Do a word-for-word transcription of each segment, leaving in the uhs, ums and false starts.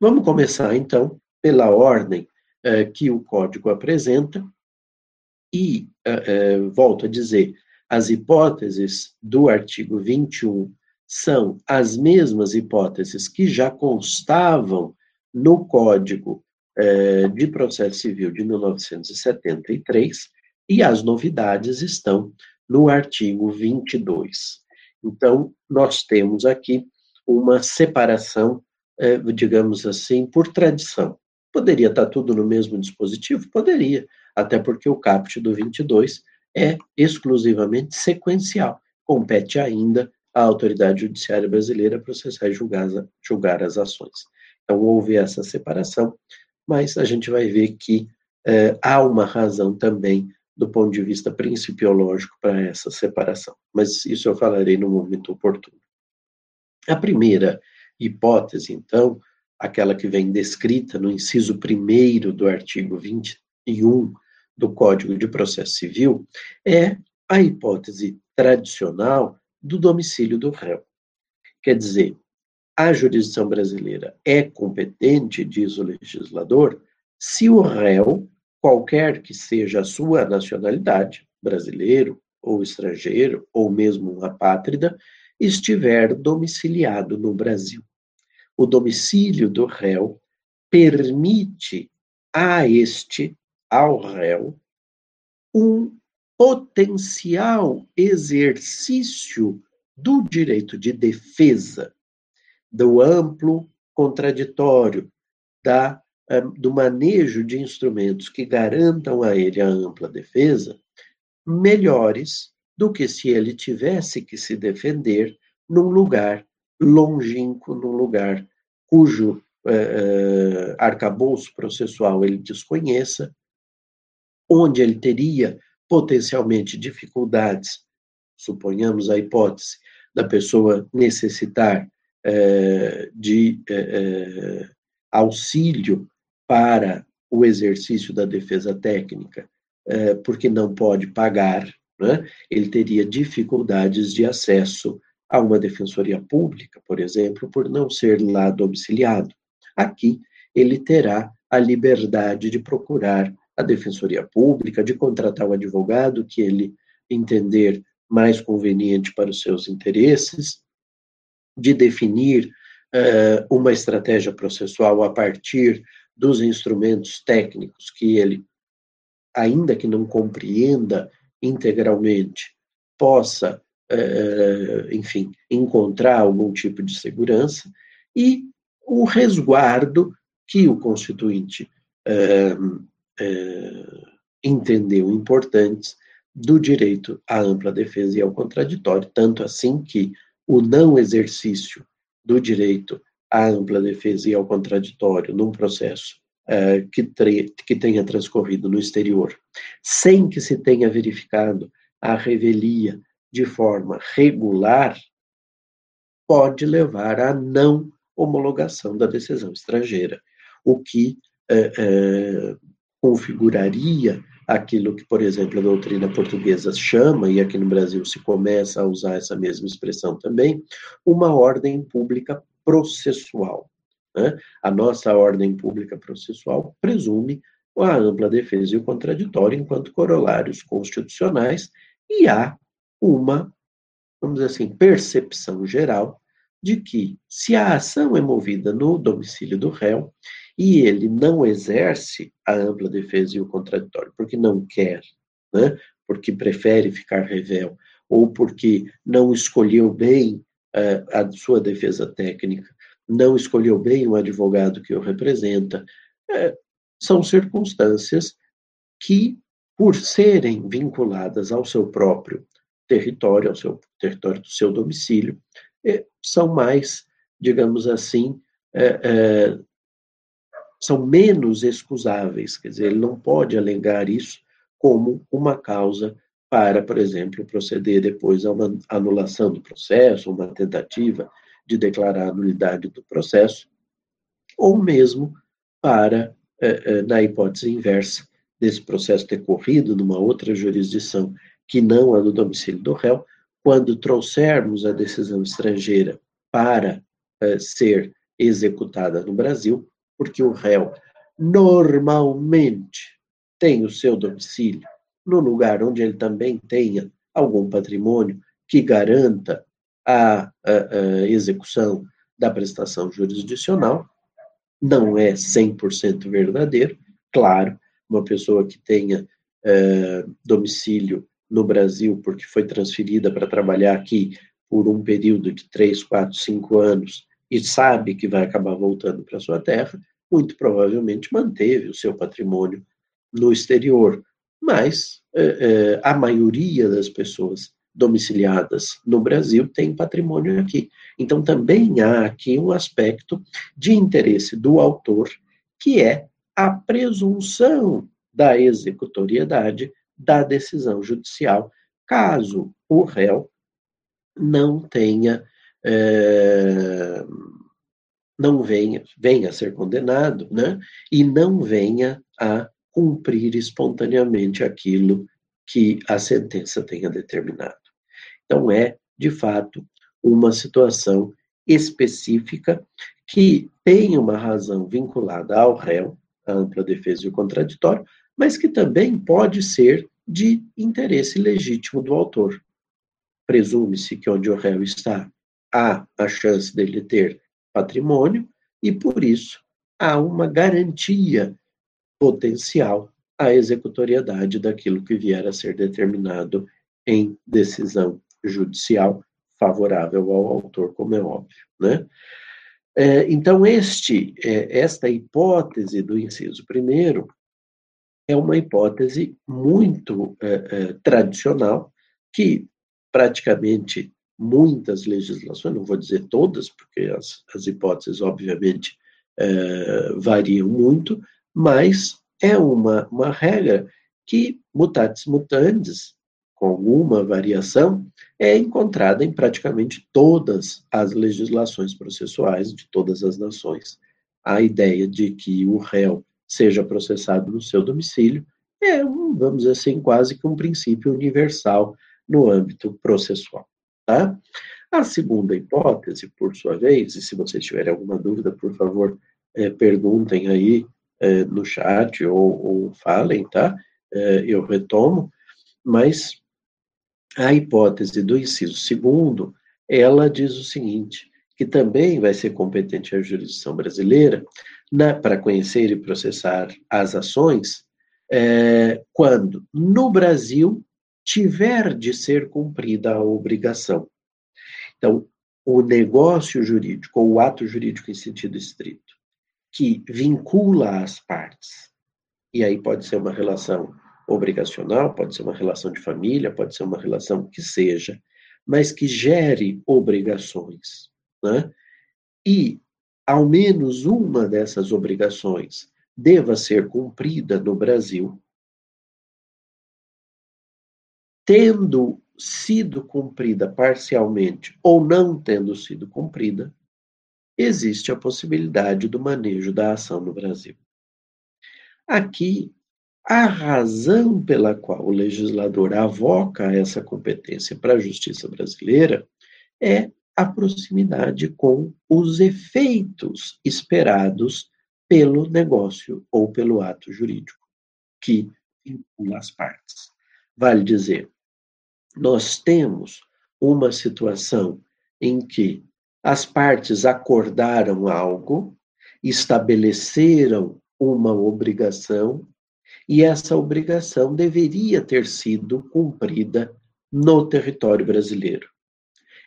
Vamos começar, então, pela ordem eh, que o Código apresenta e, eh, eh, volto a dizer, as hipóteses do artigo vinte e um são as mesmas hipóteses que já constavam no Código eh, de Processo Civil de mil novecentos e setenta e três e as novidades estão no artigo vinte e dois. Então, nós temos aqui uma separação, digamos assim, por tradição. Poderia estar tudo no mesmo dispositivo? Poderia, até porque o caput do vinte e dois é exclusivamente sequencial. Compete ainda à autoridade judiciária brasileira processar e julgar, julgar as ações. Então, houve essa separação, mas a gente vai ver que eh, há uma razão também do ponto de vista principiológico para essa separação. Mas isso eu falarei no momento oportuno. A primeira hipótese, então, aquela que vem descrita no inciso primeiro do artigo vinte e um do Código de Processo Civil, é a hipótese tradicional do domicílio do réu. Quer dizer, a jurisdição brasileira é competente, diz o legislador, se o réu, qualquer que seja a sua nacionalidade, brasileiro ou estrangeiro, ou mesmo um apátrida, estiver domiciliado no Brasil. O domicílio do réu permite a este, ao réu, um potencial exercício do direito de defesa, do amplo contraditório, da, do manejo de instrumentos que garantam a ele a ampla defesa, melhores do que se ele tivesse que se defender num lugar longínquo, num lugar cujo eh, arcabouço processual ele desconheça, onde ele teria potencialmente dificuldades, suponhamos a hipótese da pessoa necessitar eh, de eh, auxílio para o exercício da defesa técnica, eh, porque não pode pagar, né? Ele teria dificuldades de acesso a uma defensoria pública, por exemplo, por não ser lá domiciliado. Aqui, ele terá a liberdade de procurar a defensoria pública, de contratar o advogado que ele entender mais conveniente para os seus interesses, de definir uh, uma estratégia processual a partir dos instrumentos técnicos que ele, ainda que não compreenda integralmente, possa, enfim, encontrar algum tipo de segurança, e o resguardo que o constituinte entendeu importantes do direito à ampla defesa e ao contraditório, tanto assim que o não exercício do direito à ampla defesa e ao contraditório num processo Que, tre- que tenha transcorrido no exterior, sem que se tenha verificado a revelia de forma regular, pode levar à não homologação da decisão estrangeira, o que eh, eh, configuraria aquilo que, por exemplo, a doutrina portuguesa chama, e aqui no Brasil se começa a usar essa mesma expressão também, uma ordem pública processual. A nossa ordem pública processual presume a ampla defesa e o contraditório enquanto corolários constitucionais, e há uma, vamos dizer assim, percepção geral de que, se a ação é movida no domicílio do réu e ele não exerce a ampla defesa e o contraditório porque não quer, né, porque prefere ficar revel ou porque não escolheu bem uh, a sua defesa técnica, não escolheu bem o advogado que o representa, é, são circunstâncias que, por serem vinculadas ao seu próprio território, ao seu território do seu domicílio, é, são mais, digamos assim, é, é, são menos excusáveis, quer dizer, ele não pode alegar isso como uma causa para, por exemplo, proceder depois a uma anulação do processo, uma tentativa de declarar a nulidade do processo, ou mesmo para, na hipótese inversa, desse processo ter corrido numa outra jurisdição que não a do domicílio do réu, quando trouxermos a decisão estrangeira para uh, ser executada no Brasil, porque o réu normalmente tem o seu domicílio no lugar onde ele também tenha algum patrimônio que garanta a, a, a execução da prestação jurisdicional. Não é cem por cento verdadeiro, claro, uma pessoa que tenha eh, domicílio no Brasil porque foi transferida para trabalhar aqui por um período de três, quatro, cinco anos e sabe que vai acabar voltando para sua terra, muito provavelmente manteve o seu patrimônio no exterior, mas eh, eh, a maioria das pessoas domiciliadas no Brasil tem patrimônio aqui. Então, também há aqui um aspecto de interesse do autor, que é a presunção da executoriedade da decisão judicial, caso o réu não tenha, é, não venha, venha a ser condenado, né, e não venha a cumprir espontaneamente aquilo que a sentença tenha determinado. Então, é, de fato, uma situação específica que tem uma razão vinculada ao réu, à ampla defesa e o contraditório, mas que também pode ser de interesse legítimo do autor. Presume-se que onde o réu está, há a chance dele ter patrimônio, e por isso há uma garantia potencial à executoriedade daquilo que vier a ser determinado em decisão judicial favorável ao autor, como é óbvio, né? Então, este, esta hipótese do inciso primeiro é uma hipótese muito é, é, tradicional, que praticamente muitas legislações, não vou dizer todas, porque as, as hipóteses, obviamente, é, variam muito, mas é uma, uma regra que, mutatis mutandis, com alguma variação, é encontrada em praticamente todas as legislações processuais de todas as nações. A ideia de que o réu seja processado no seu domicílio é, um, vamos dizer assim, quase que um princípio universal no âmbito processual. Tá? A segunda hipótese, por sua vez, e se vocês tiverem alguma dúvida, por favor, é, perguntem aí é, no chat ou, ou falem, tá? É, eu retomo, mas a hipótese do inciso segundo, ela diz o seguinte, que também vai ser competente a jurisdição brasileira para conhecer e processar as ações, é, quando no Brasil tiver de ser cumprida a obrigação. Então, o negócio jurídico, ou o ato jurídico em sentido estrito, que vincula as partes, e aí pode ser uma relação obrigacional, pode ser uma relação de família, pode ser uma relação que seja, mas que gere obrigações, né? E ao menos uma dessas obrigações deva ser cumprida no Brasil, tendo sido cumprida parcialmente ou não tendo sido cumprida, existe a possibilidade do manejo da ação no Brasil. Aqui, a razão pela qual o legislador avoca essa competência para a justiça brasileira é a proximidade com os efeitos esperados pelo negócio ou pelo ato jurídico, que vincula as partes. Vale dizer, nós temos uma situação em que as partes acordaram algo, estabeleceram uma obrigação, e essa obrigação deveria ter sido cumprida no território brasileiro.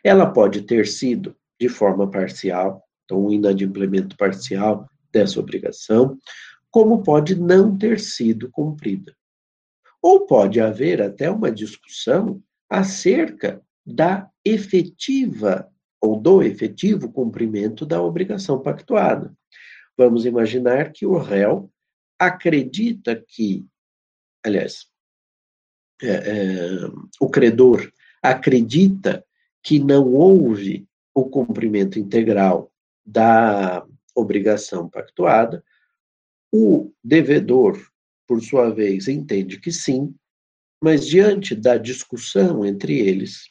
Ela pode ter sido de forma parcial, então um inadimplemento parcial dessa obrigação, como pode não ter sido cumprida. Ou pode haver até uma discussão acerca da efetiva ou do efetivo cumprimento da obrigação pactuada. Vamos imaginar que o réu acredita que, aliás, é, é, o credor acredita que não houve o cumprimento integral da obrigação pactuada, o devedor, por sua vez, entende que sim, mas diante da discussão entre eles,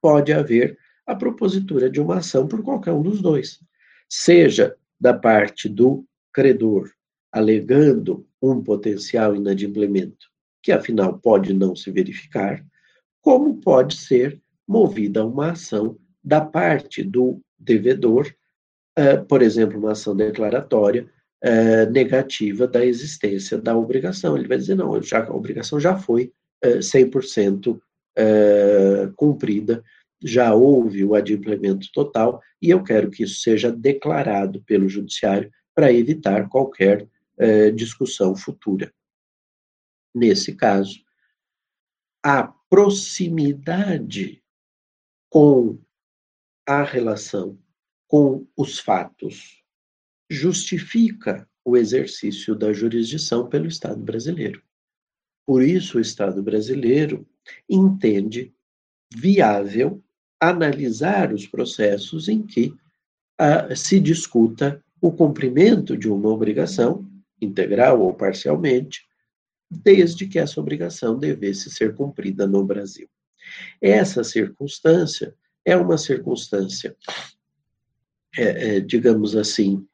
pode haver a propositura de uma ação por qualquer um dos dois, seja da parte do credor, alegando um potencial inadimplemento, que afinal pode não se verificar, como pode ser movida a uma ação da parte do devedor, uh, por exemplo, uma ação declaratória uh, negativa da existência da obrigação. Ele vai dizer, não, já, a obrigação já foi uh, cem por cento uh, cumprida, já houve o adimplemento total, e eu quero que isso seja declarado pelo judiciário para evitar qualquer eh, discussão futura. Nesse caso, a proximidade com a relação, com os fatos, justifica o exercício da jurisdição pelo Estado brasileiro. Por isso, o Estado brasileiro entende viável analisar os processos em que uh, se discuta o cumprimento de uma obrigação, integral ou parcialmente, desde que essa obrigação devesse ser cumprida no Brasil. Essa circunstância é uma circunstância, é, é, digamos assim,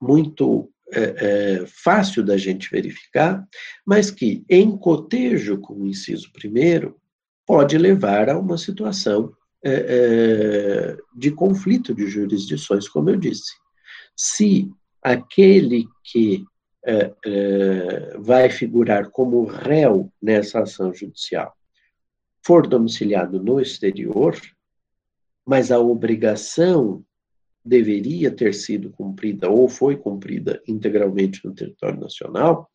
muito é, é, fácil da gente verificar, mas que, em cotejo com o inciso primeiro, pode levar a uma situação é, é, de conflito de jurisdições, como eu disse. Se aquele que eh, eh, vai figurar como réu nessa ação judicial for domiciliado no exterior, mas a obrigação deveria ter sido cumprida ou foi cumprida integralmente no território nacional,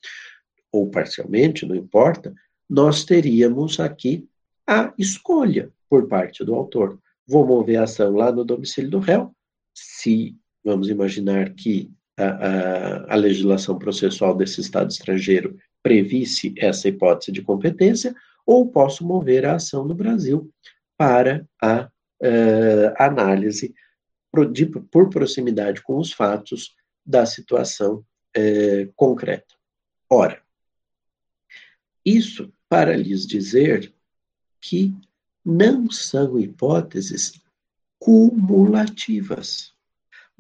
ou parcialmente, não importa, nós teríamos aqui a escolha por parte do autor. Vou mover a ação lá no domicílio do réu, se vamos imaginar que a, a, a legislação processual desse Estado estrangeiro previsse essa hipótese de competência, ou posso mover a ação no Brasil para a, a análise por, de, por proximidade com os fatos da situação é, concreta. Ora, isso para lhes dizer que não são hipóteses cumulativas.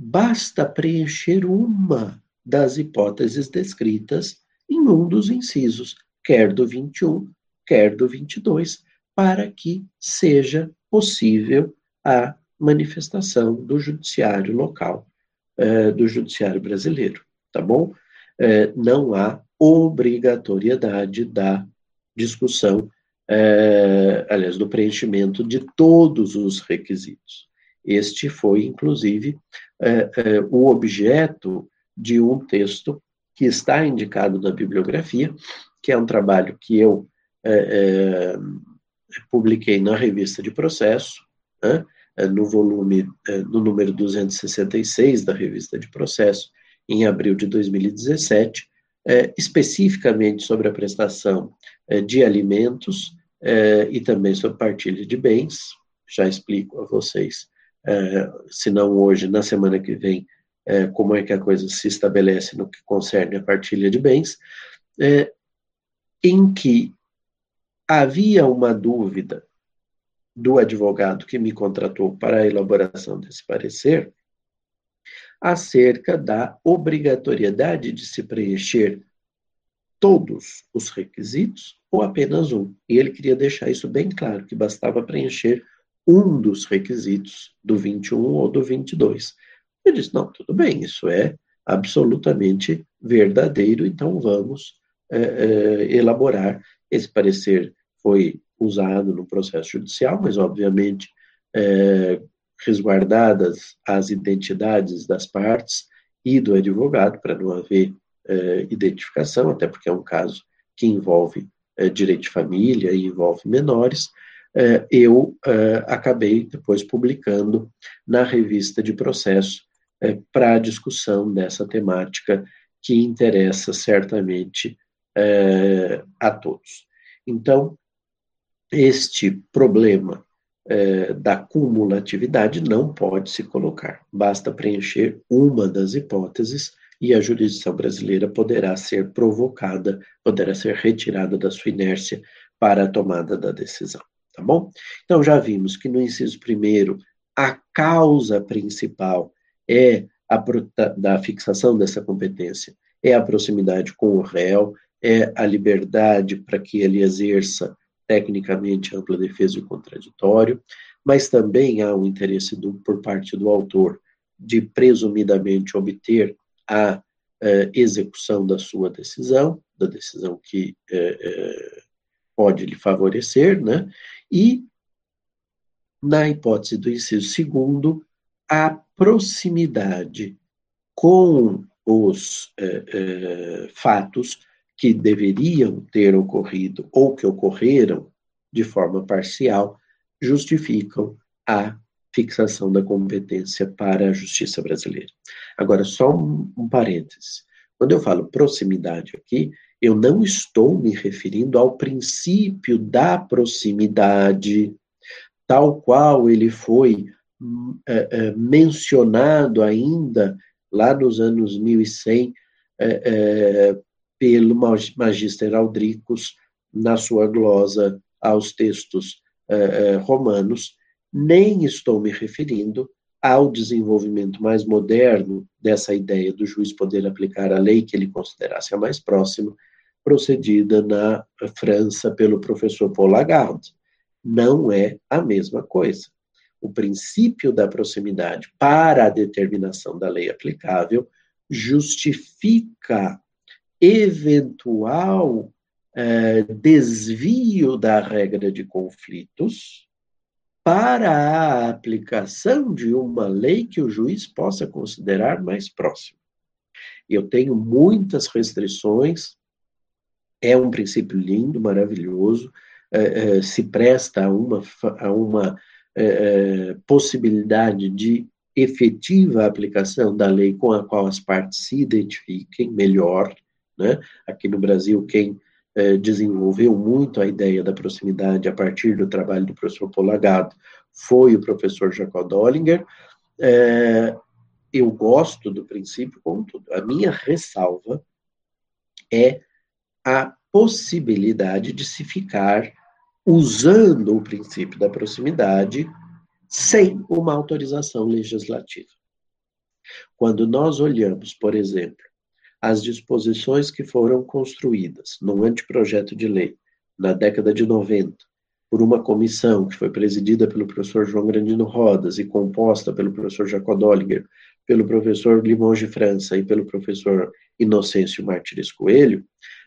Basta preencher uma das hipóteses descritas em um dos incisos, quer do vinte e um, quer do vinte e dois, para que seja possível a manifestação do judiciário local, eh, do judiciário brasileiro, tá bom? Eh, não há obrigatoriedade da discussão, eh, aliás, do preenchimento de todos os requisitos. Este foi, inclusive, eh, eh, o objeto de um texto que está indicado na bibliografia, que é um trabalho que eu eh, eh, publiquei na Revista de Processo, né, no volume, eh, no número duzentos e sessenta e seis da Revista de Processo, em abril de dois mil e dezessete, eh, especificamente sobre a prestação eh, de alimentos eh, e também sobre partilha de bens. Já explico a vocês. Uh, se não hoje, na semana que vem, uh, como é que a coisa se estabelece no que concerne a partilha de bens, uh, em que havia uma dúvida do advogado que me contratou para a elaboração desse parecer, acerca da obrigatoriedade de se preencher todos os requisitos ou apenas um. E ele queria deixar isso bem claro, que bastava preencher um dos requisitos do vinte e um ou do vinte e dois. Ele disse, não, tudo bem, isso é absolutamente verdadeiro, então vamos eh, elaborar. Esse parecer foi usado no processo judicial, mas obviamente eh, resguardadas as identidades das partes e do advogado, para não haver eh, identificação, até porque é um caso que envolve eh, direito de família e envolve menores. Uh, eu uh, acabei depois publicando na Revista de Processo uh, para a discussão dessa temática que interessa certamente uh, a todos. Então, este problema uh, da cumulatividade não pode se colocar, basta preencher uma das hipóteses e a jurisdição brasileira poderá ser provocada, poderá ser retirada da sua inércia para a tomada da decisão. tá bom? Então, já vimos que no inciso primeiro, a causa principal é a, da fixação dessa competência, é a proximidade com o réu, é a liberdade para que ele exerça tecnicamente ampla defesa e contraditório, mas também há um interesse do, por parte do autor de presumidamente obter a eh, execução da sua decisão, da decisão que eh, eh, pode lhe favorecer, né? E, na hipótese do inciso segundo, a proximidade com os eh, eh, fatos que deveriam ter ocorrido ou que ocorreram de forma parcial, justificam a fixação da competência para a justiça brasileira. Agora, só um, um parênteses. Quando eu falo proximidade aqui, eu não estou me referindo ao princípio da proximidade, tal qual ele foi é, é, mencionado ainda lá nos anos mil e cem, é, é, pelo Magister Aldricus, na sua glosa aos textos eh, romanos, nem estou me referindo ao desenvolvimento mais moderno dessa ideia do juiz poder aplicar a lei que ele considerasse a mais próxima, procedida na França pelo professor Paul Lagarde. Não é a mesma coisa. O princípio da proximidade para a determinação da lei aplicável justifica eventual eh, desvio da regra de conflitos para a aplicação de uma lei que o juiz possa considerar mais próxima. Eu tenho muitas restrições, é um princípio lindo, maravilhoso, eh, eh, se presta a uma, a uma eh, possibilidade de efetiva aplicação da lei com a qual as partes se identifiquem melhor. Né? Aqui no Brasil, quem eh, desenvolveu muito a ideia da proximidade a partir do trabalho do professor Paul Lagarde foi o professor Jacob Dollinger. Eh, eu gosto do princípio, contudo, a minha ressalva é a possibilidade de se ficar usando o princípio da proximidade sem uma autorização legislativa. Quando nós olhamos, por exemplo, as disposições que foram construídas num anteprojeto de lei, na década de noventa, por uma comissão que foi presidida pelo professor João Grandino Rodas e composta pelo professor Jacob Dollinger, pelo professor Limon de França e pelo professor Inocêncio Mártires Coelho,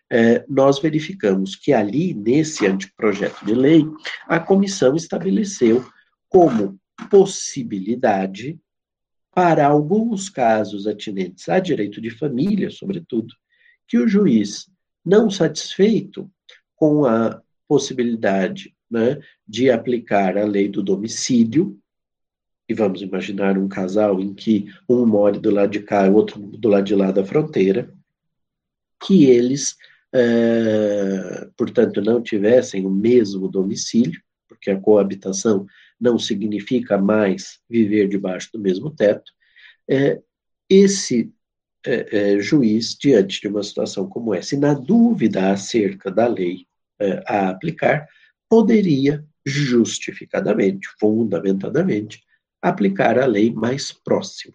eh, nós verificamos que ali, nesse anteprojeto de lei, a comissão estabeleceu como possibilidade para alguns casos atinentes a direito de família, sobretudo, que o juiz, não satisfeito com a possibilidade, né, de aplicar a lei do domicílio, e vamos imaginar um casal em que um mora do lado de cá e o outro do lado de lá da fronteira, que eles, eh, portanto, não tivessem o mesmo domicílio, porque a coabitação não significa mais viver debaixo do mesmo teto, é, esse é, é, juiz, diante de uma situação como essa, e na dúvida acerca da lei é, a aplicar, poderia justificadamente, fundamentadamente, aplicar a lei mais próxima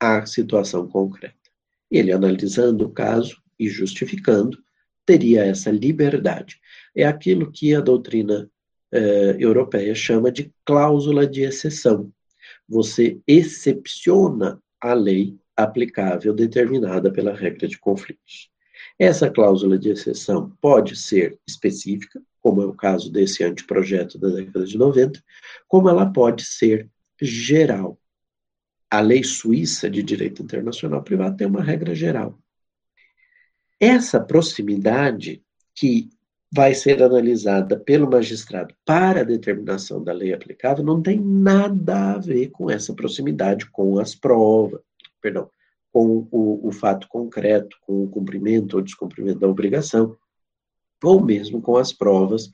à situação concreta. Ele, analisando o caso e justificando, teria essa liberdade. É aquilo que a doutrina Uh, europeia chama de cláusula de exceção. Você excepciona a lei aplicável determinada pela regra de conflitos. Essa cláusula de exceção pode ser específica, como é o caso desse anteprojeto da década de noventa, como ela pode ser geral. A lei suíça de direito internacional privado tem uma regra geral. Essa proximidade que vai ser analisada pelo magistrado para a determinação da lei aplicável, não tem nada a ver com essa proximidade, com as provas, perdão, com o, o fato concreto, com o cumprimento ou descumprimento da obrigação, ou mesmo com as provas,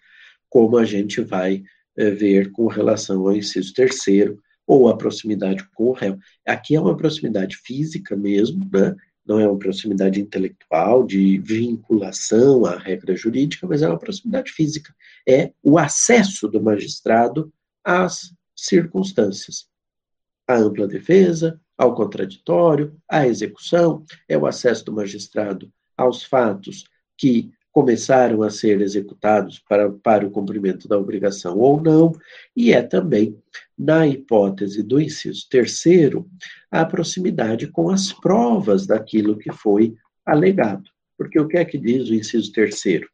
como a gente vai eh, ver com relação ao inciso terceiro, ou a proximidade com o réu. Aqui é uma proximidade física mesmo, né? não é uma proximidade intelectual de vinculação à regra jurídica, mas é uma proximidade física. É o acesso do magistrado às circunstâncias, à ampla defesa, ao contraditório, à execução, é o acesso do magistrado aos fatos que começaram a ser executados para, para o cumprimento da obrigação ou não, e é também, na hipótese do inciso terceiro, a proximidade com as provas daquilo que foi alegado. Porque o que é que diz o inciso terceiro?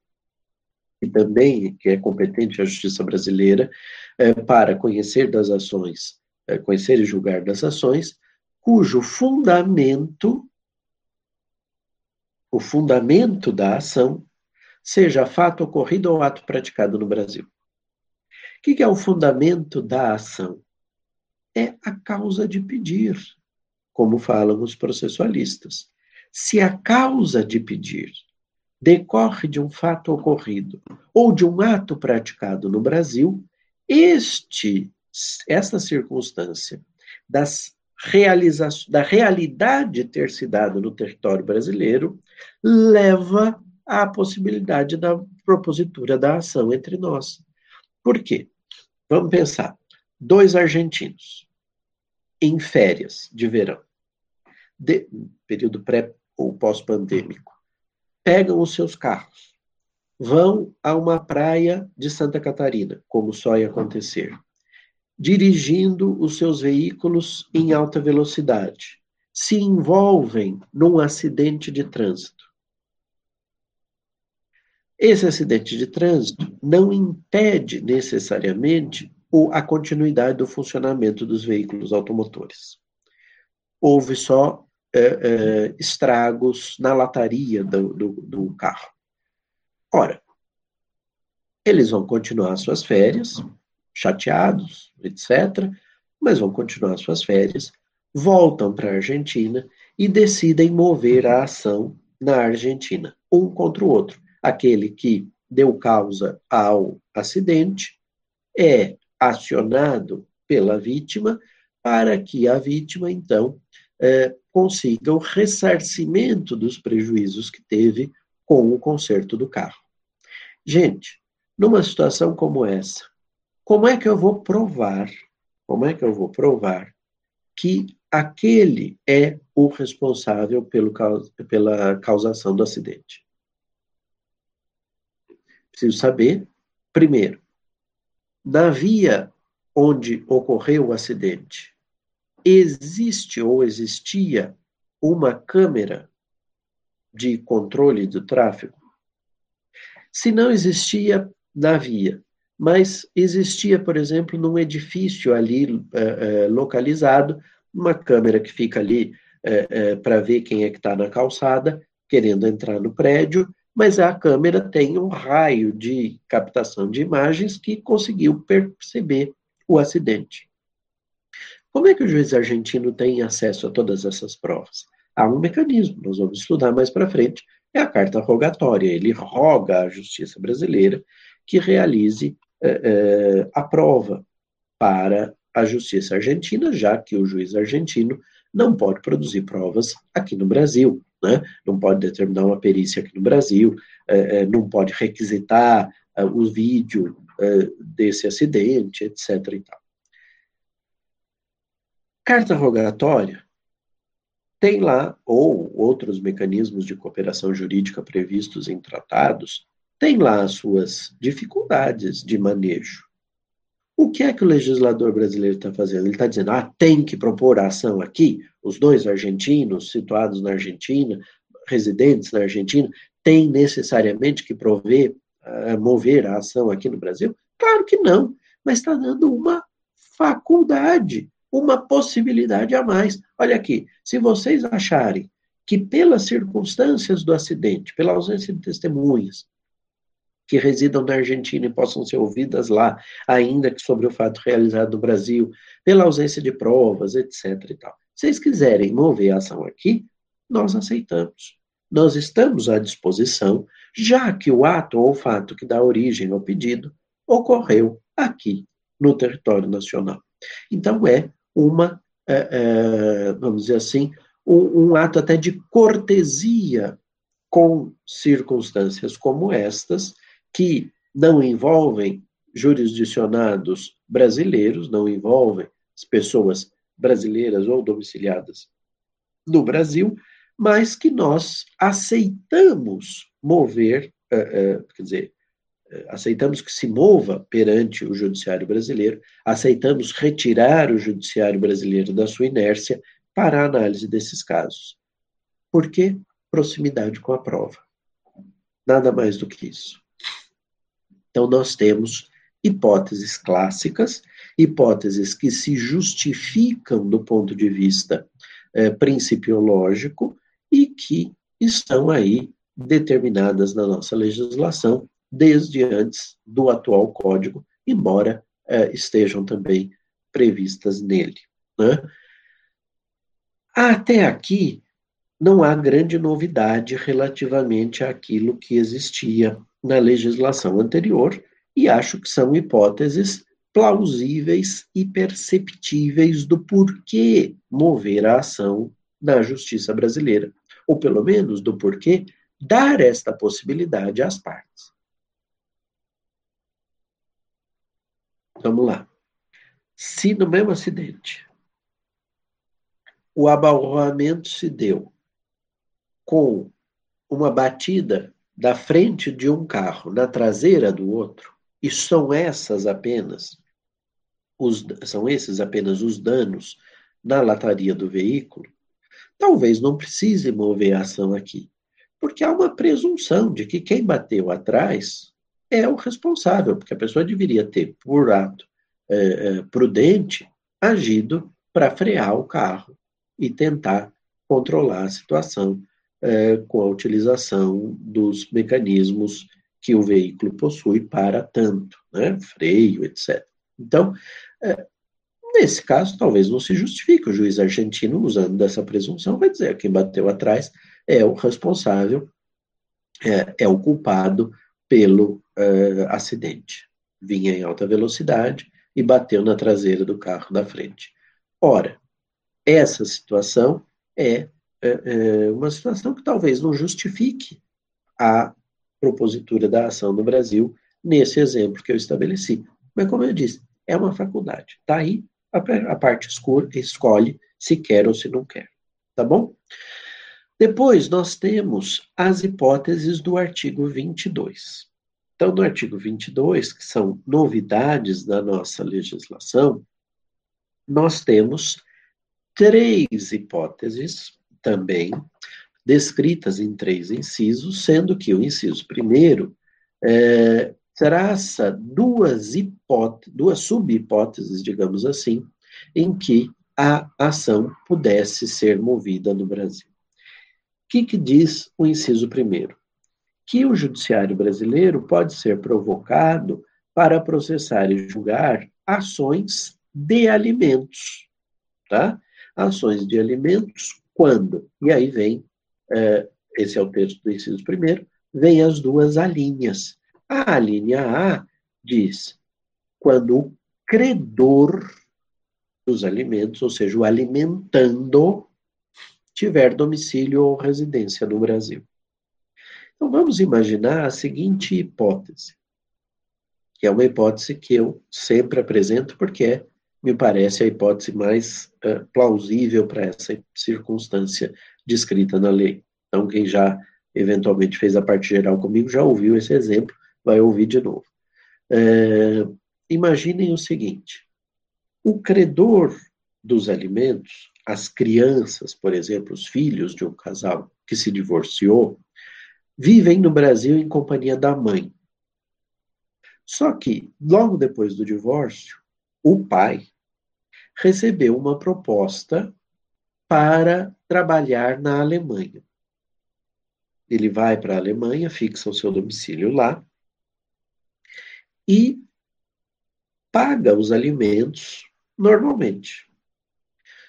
E também que é competente a justiça brasileira é, para conhecer das ações, é, conhecer e julgar das ações, cujo fundamento, o fundamento da ação, seja fato ocorrido ou ato praticado no Brasil. O que é o fundamento da ação? É a causa de pedir, como falam os processualistas. Se a causa de pedir decorre de um fato ocorrido ou de um ato praticado no Brasil, este, esta circunstância das realizações, da realidade ter se dado no território brasileiro, leva a possibilidade da propositura da ação entre nós. Por quê? Vamos pensar. Dois argentinos em férias de verão, de, período pré ou pós-pandêmico, pegam os seus carros, vão a uma praia de Santa Catarina, como só ia acontecer, dirigindo os seus veículos em alta velocidade, se envolvem num acidente de trânsito. Esse acidente de trânsito não impede necessariamente a continuidade do funcionamento dos veículos automotores. Houve só é, é, estragos na lataria do, do, do carro. Ora, eles vão continuar suas férias, chateados, etcétera, mas vão continuar suas férias, voltam para a Argentina e decidem mover a ação na Argentina, um contra o outro. Aquele que deu causa ao acidente é acionado pela vítima para que a vítima, então, é, consiga o ressarcimento dos prejuízos que teve com o conserto do carro. Gente, numa situação como essa, como é que eu vou provar, como é que eu vou provar que aquele é o responsável pelo, pela causação do acidente? Preciso saber, primeiro, na via onde ocorreu o acidente, existe ou existia uma câmera de controle do tráfego? Se não existia na via, mas existia, por exemplo, num edifício ali uh, uh, localizado, uma câmera que fica ali uh, uh, para ver quem é que está na calçada, querendo entrar no prédio, mas a câmera tem um raio de captação de imagens que conseguiu perceber o acidente. Como é que o juiz argentino tem acesso a todas essas provas? Há um mecanismo, nós vamos estudar mais para frente, é a carta rogatória. Ele roga à justiça brasileira que realize uh, uh, a prova para a justiça argentina, já que o juiz argentino não pode produzir provas aqui no Brasil. Né? Não pode determinar uma perícia aqui no Brasil, eh, não pode requisitar eh, o vídeo eh, desse acidente, etcétera. E tal. Carta rogatória tem lá, ou outros mecanismos de cooperação jurídica previstos em tratados, tem lá as suas dificuldades de manejo. O que é que o legislador brasileiro está fazendo? Ele está dizendo, ah, tem que propor a ação aqui, os dois argentinos situados na Argentina, residentes na Argentina, tem necessariamente que prover, uh, mover a ação aqui no Brasil? Claro que não, mas está dando uma faculdade, uma possibilidade a mais. Olha aqui, se vocês acharem que pelas circunstâncias do acidente, pela ausência de testemunhas, que residam na Argentina e possam ser ouvidas lá, ainda que sobre o fato realizado no Brasil, pela ausência de provas, etcétera. E tal. Se vocês quiserem mover a ação aqui, nós aceitamos. Nós estamos à disposição, já que o ato ou o fato que dá origem ao pedido ocorreu aqui, no território nacional. Então é uma, é, é, vamos dizer assim, um, um ato até de cortesia com circunstâncias como estas, que não envolvem jurisdicionados brasileiros, não envolvem as pessoas brasileiras ou domiciliadas no Brasil, mas que nós aceitamos mover, quer dizer, aceitamos que se mova perante o judiciário brasileiro, aceitamos retirar o judiciário brasileiro da sua inércia para a análise desses casos. Por quê? Proximidade com a prova. Nada mais do que isso. Então, nós temos hipóteses clássicas, hipóteses que se justificam do ponto de vista eh, principiológico e que estão aí determinadas na nossa legislação desde antes do atual código, embora eh, estejam também previstas nele, né? Até aqui, não há grande novidade relativamente àquilo que existia na legislação anterior, e acho que são hipóteses plausíveis e perceptíveis do porquê mover a ação na justiça brasileira, ou pelo menos do porquê dar esta possibilidade às partes. Vamos lá. Se no mesmo acidente o abalroamento se deu com uma batida da frente de um carro na traseira do outro, e são, essas apenas os, são esses apenas os danos na lataria do veículo, talvez não precise mover a ação aqui, porque há uma presunção de que quem bateu atrás é o responsável, porque a pessoa deveria ter, por ato eh, prudente, agido para frear o carro e tentar controlar a situação eh, com a utilização dos mecanismos que o veículo possui para tanto, né? Freio, etcétera. Então, eh, nesse caso, talvez não se justifique. O juiz argentino, usando dessa presunção, vai dizer que quem bateu atrás é o responsável, é, é o culpado pelo eh, acidente. Vinha em alta velocidade e bateu na traseira do carro da frente. Ora, essa situação é, é, é uma situação que talvez não justifique a propositura da ação no Brasil, nesse exemplo que eu estabeleci. Mas, como eu disse, é uma faculdade. Está aí, a, a parte escolhe, escolhe se quer ou se não quer. Tá bom? Depois, nós temos as hipóteses do artigo vinte e dois. Então, no artigo vinte e dois, que são novidades da nossa legislação, nós temos três hipóteses também, descritas em três incisos, sendo que o inciso primeiro é, traça duas, duas sub-hipóteses, digamos assim, em que a ação pudesse ser movida no Brasil. O que, que diz o inciso primeiro? Que o judiciário brasileiro pode ser provocado para processar e julgar ações de alimentos, tá? Ações de alimentos, quando? E aí vem, eh, esse é o texto do inciso primeiro, vem as duas alíneas. A alínea A diz, quando o credor dos alimentos, ou seja, o alimentando, tiver domicílio ou residência no Brasil. Então, vamos imaginar a seguinte hipótese, que é uma hipótese que eu sempre apresento, porque é, me parece, a hipótese mais uh, plausível para essa circunstância descrita na lei. Então, quem já eventualmente fez a parte geral comigo, já ouviu esse exemplo, vai ouvir de novo. Uh, imaginem o seguinte, o credor dos alimentos, as crianças, por exemplo, os filhos de um casal que se divorciou, vivem no Brasil em companhia da mãe. Só que, logo depois do divórcio, o pai recebeu uma proposta para trabalhar na Alemanha. Ele vai para a Alemanha, fixa o seu domicílio lá e paga os alimentos normalmente.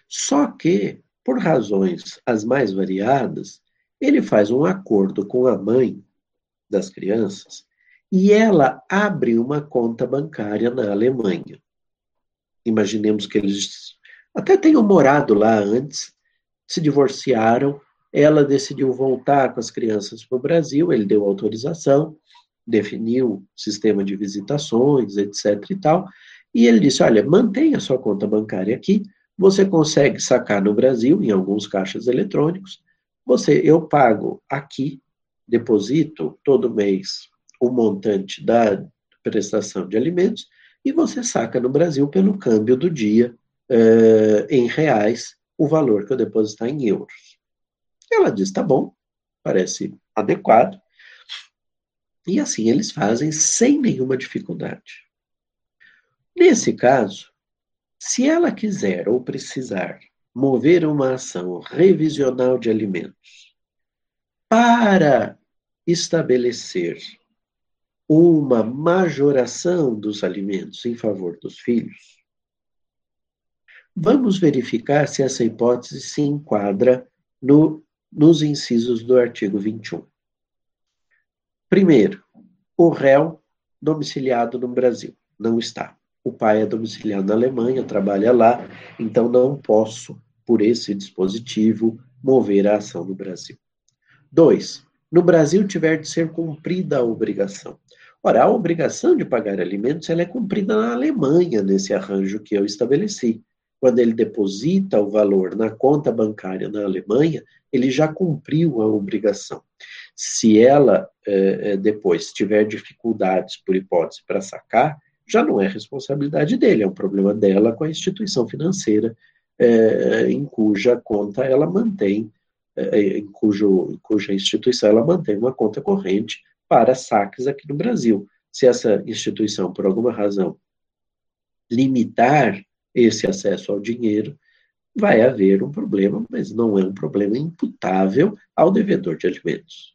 Só que, por razões as mais variadas, ele faz um acordo com a mãe das crianças e ela abre uma conta bancária na Alemanha. Imaginemos que eles até tenham morado lá antes, se divorciaram, ela decidiu voltar com as crianças para o Brasil, ele deu autorização, definiu sistema de visitações, etc e tal, e ele disse, olha, mantenha sua conta bancária aqui, você consegue sacar no Brasil, em alguns caixas eletrônicos, você, eu pago aqui, deposito todo mês o montante da prestação de alimentos, e você saca no Brasil pelo câmbio do dia, eh, em reais, o valor que eu depositar em euros. Ela diz, tá bom, parece adequado, e assim eles fazem sem nenhuma dificuldade. Nesse caso, se ela quiser ou precisar mover uma ação revisional de alimentos para estabelecer uma majoração dos alimentos em favor dos filhos, vamos verificar se essa hipótese se enquadra no, nos incisos do artigo vinte e um. Primeiro, o réu domiciliado no Brasil, não está. O pai é domiciliado na Alemanha, trabalha lá, então não posso, por esse dispositivo, mover a ação no Brasil. Dois, no Brasil tiver de ser cumprida a obrigação. Ora, a obrigação de pagar alimentos, ela é cumprida na Alemanha, nesse arranjo que eu estabeleci. Quando ele deposita o valor na conta bancária na Alemanha, ele já cumpriu a obrigação. Se ela, eh, depois, tiver dificuldades, por hipótese, para sacar, já não é responsabilidade dele, é um problema dela com a instituição financeira, eh, em cuja conta ela mantém, eh, em, cujo, em cuja instituição ela mantém uma conta corrente para saques aqui no Brasil. Se essa instituição, por alguma razão, limitar esse acesso ao dinheiro, vai haver um problema, mas não é um problema imputável ao devedor de alimentos.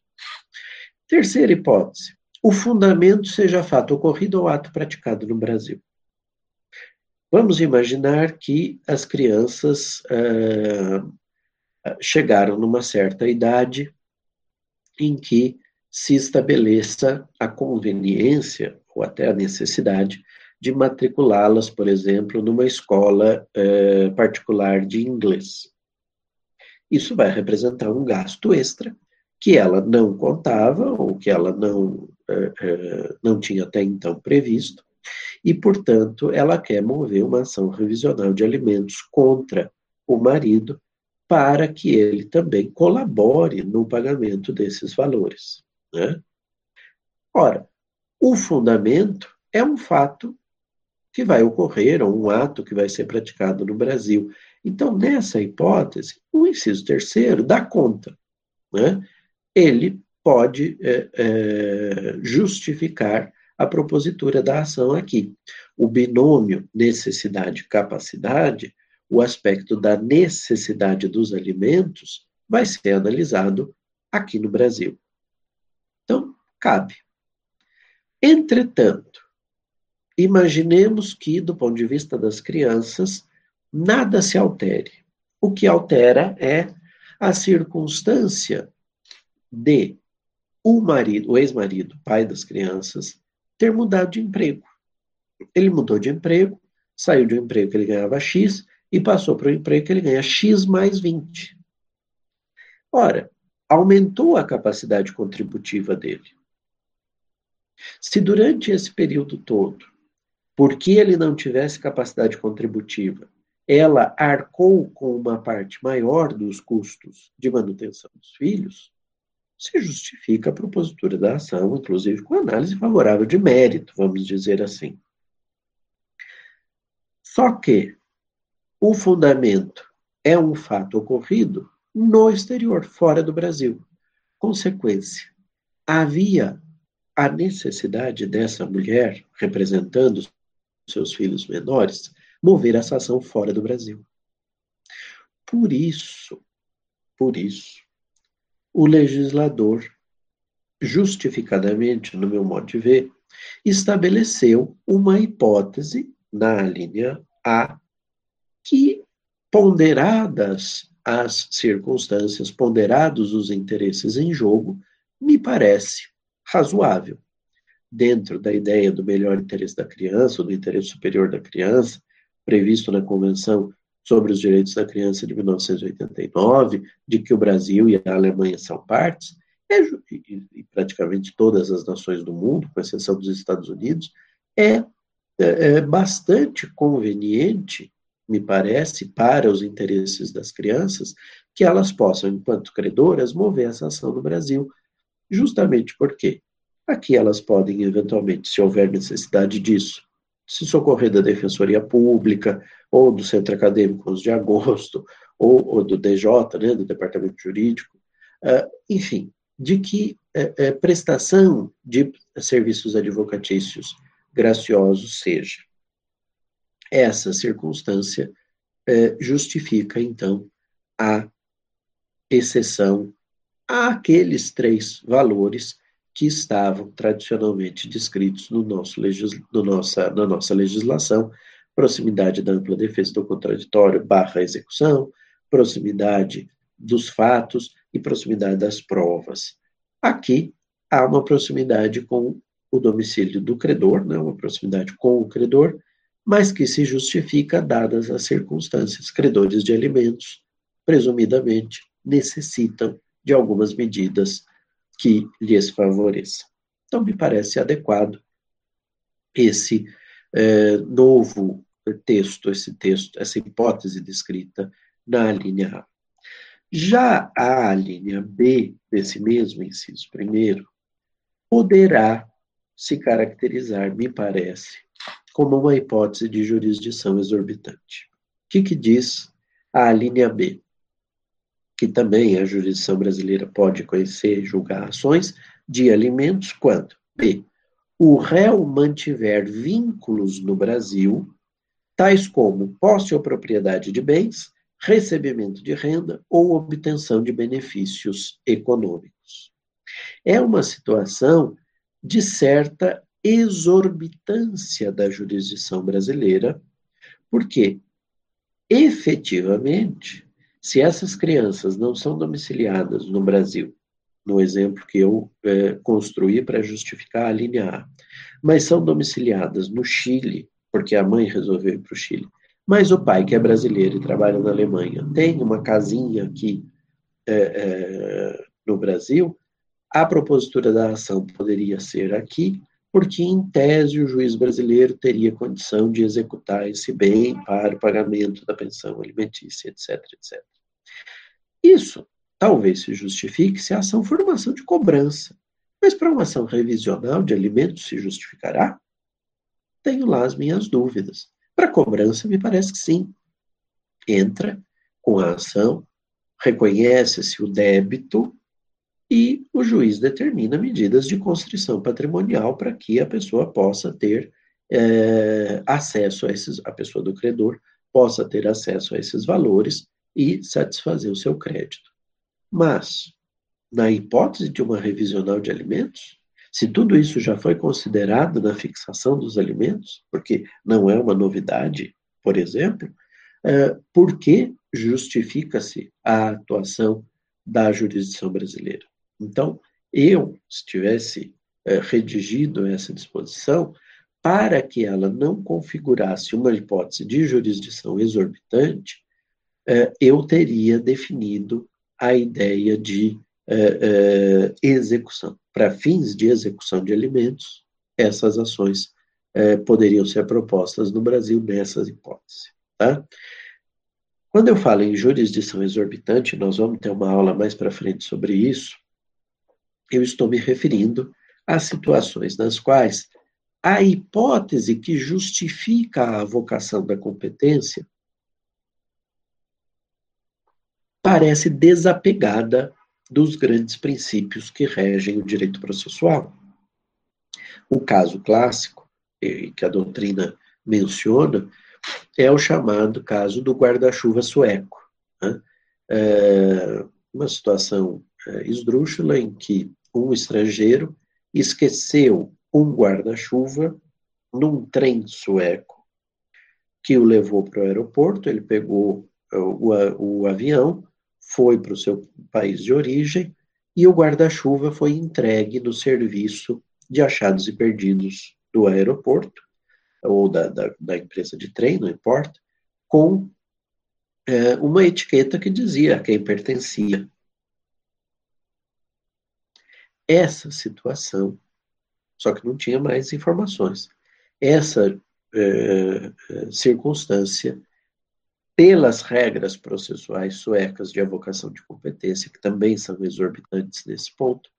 Terceira hipótese, o fundamento seja fato ocorrido ou ato praticado no Brasil. Vamos imaginar que as crianças ah, chegaram numa certa idade em que se estabeleça a conveniência ou até a necessidade de matriculá-las, por exemplo, numa escola eh, particular de inglês. Isso vai representar um gasto extra que ela não contava ou que ela não, eh, eh, não tinha até então previsto e, portanto, ela quer mover uma ação revisional de alimentos contra o marido para que ele também colabore no pagamento desses valores, né? Ora, o fundamento é um fato que vai ocorrer, ou um ato que vai ser praticado no Brasil. Então, nessa hipótese, o inciso terceiro dá conta, né? Ele pode é, é, justificar a propositura da ação aqui. O binômio necessidade-capacidade, o aspecto da necessidade dos alimentos, vai ser analisado aqui no Brasil. Então, cabe. Entretanto, imaginemos que, do ponto de vista das crianças, nada se altere. O que altera é a circunstância de o marido, o ex-marido, pai das crianças, ter mudado de emprego. Ele mudou de emprego, saiu de um emprego que ele ganhava X e passou para um emprego que ele ganha X mais vinte. Ora, aumentou a capacidade contributiva dele. Se durante esse período todo, porque ele não tivesse capacidade contributiva, ela arcou com uma parte maior dos custos de manutenção dos filhos, se justifica a propositura da ação, inclusive com análise favorável de mérito, vamos dizer assim. Só que o fundamento é um fato ocorrido no exterior, fora do Brasil. Consequência, havia a necessidade dessa mulher, representando seus filhos menores, mover essa ação fora do Brasil. Por isso, por isso, o legislador, justificadamente, no meu modo de ver, estabeleceu uma hipótese, na linha A, que, ponderadas as circunstâncias, ponderados os interesses em jogo, me parece razoável, dentro da ideia do melhor interesse da criança, ou do interesse superior da criança, previsto na Convenção sobre os Direitos da Criança de mil novecentos e oitenta e nove, de que o Brasil e a Alemanha são partes, e praticamente todas as nações do mundo, com exceção dos Estados Unidos, é, é bastante conveniente, me parece, para os interesses das crianças, que elas possam, enquanto credoras, mover essa ação no Brasil, justamente porque aqui elas podem, eventualmente, se houver necessidade disso, se socorrer da Defensoria Pública, ou do Centro Acadêmico onze de agosto, ou, ou do D J, né, do Departamento Jurídico, uh, enfim, de que uh, uh, prestação de serviços advocatícios graciosos seja. Essa circunstância uh, justifica, então, a exceção àqueles três valores que estavam tradicionalmente descritos no nosso legis, no nossa, na nossa legislação: proximidade da ampla defesa do contraditório barra execução, proximidade dos fatos e proximidade das provas. Aqui há uma proximidade com o domicílio do credor, né, uma proximidade com o credor, mas que se justifica dadas as circunstâncias. Credores de alimentos, presumidamente, necessitam de algumas medidas que lhes favoreça. Então, me parece adequado esse eh, novo texto, esse texto, essa hipótese descrita na linha A. Já a linha B, desse mesmo inciso primeiro, poderá se caracterizar, me parece, como uma hipótese de jurisdição exorbitante. O que, que diz a linha B? Que também a jurisdição brasileira pode conhecer e julgar ações de alimentos quando B. o réu mantiver vínculos no Brasil, tais como posse ou propriedade de bens, recebimento de renda ou obtenção de benefícios econômicos. É uma situação de certa exorbitância da jurisdição brasileira, porque, efetivamente, se essas crianças não são domiciliadas no Brasil, no exemplo que eu eh, construí para justificar a linha A, mas são domiciliadas no Chile, porque a mãe resolveu ir para o Chile, mas o pai, que é brasileiro e trabalha na Alemanha, tem uma casinha aqui eh, eh, no Brasil, a propositura da ação poderia ser aqui, porque, em tese, o juiz brasileiro teria condição de executar esse bem para o pagamento da pensão alimentícia, etc, et cetera. Isso talvez se justifique se a ação for uma ação de cobrança, mas para uma ação revisional de alimentos se justificará? Tenho lá as minhas dúvidas. Para cobrança, me parece que sim. Entra com a ação, reconhece-se o débito, e o juiz determina medidas de constrição patrimonial para que a pessoa possa ter é, acesso a esses, a pessoa do credor possa ter acesso a esses valores e satisfazer o seu crédito. Mas, na hipótese de uma revisional de alimentos, se tudo isso já foi considerado na fixação dos alimentos, porque não é uma novidade, por exemplo, é, por que justifica-se a atuação da jurisdição brasileira? Então, eu, se tivesse eh, redigido essa disposição, para que ela não configurasse uma hipótese de jurisdição exorbitante, eh, eu teria definido a ideia de eh, eh, execução. Para fins de execução de alimentos, essas ações eh, poderiam ser propostas no Brasil nessas hipóteses. Tá? Quando eu falo em jurisdição exorbitante, nós vamos ter uma aula mais para frente sobre isso, eu estou me referindo a situações nas quais a hipótese que justifica a avocação da competência parece desapegada dos grandes princípios que regem o direito processual. O caso clássico, que a doutrina menciona, é o chamado caso do guarda-chuva sueco, né? É uma situação esdrúxula em que um estrangeiro esqueceu um guarda-chuva num trem sueco que o levou para o aeroporto, ele pegou o, o, o avião, foi para o seu país de origem e o guarda-chuva foi entregue no serviço de achados e perdidos do aeroporto, ou da, da, da empresa de trem, não importa, com é, uma etiqueta que dizia a quem pertencia. Essa situação, só que não tinha mais informações, essa é, circunstância, pelas regras processuais suecas de avocação de competência, que também são exorbitantes nesse ponto,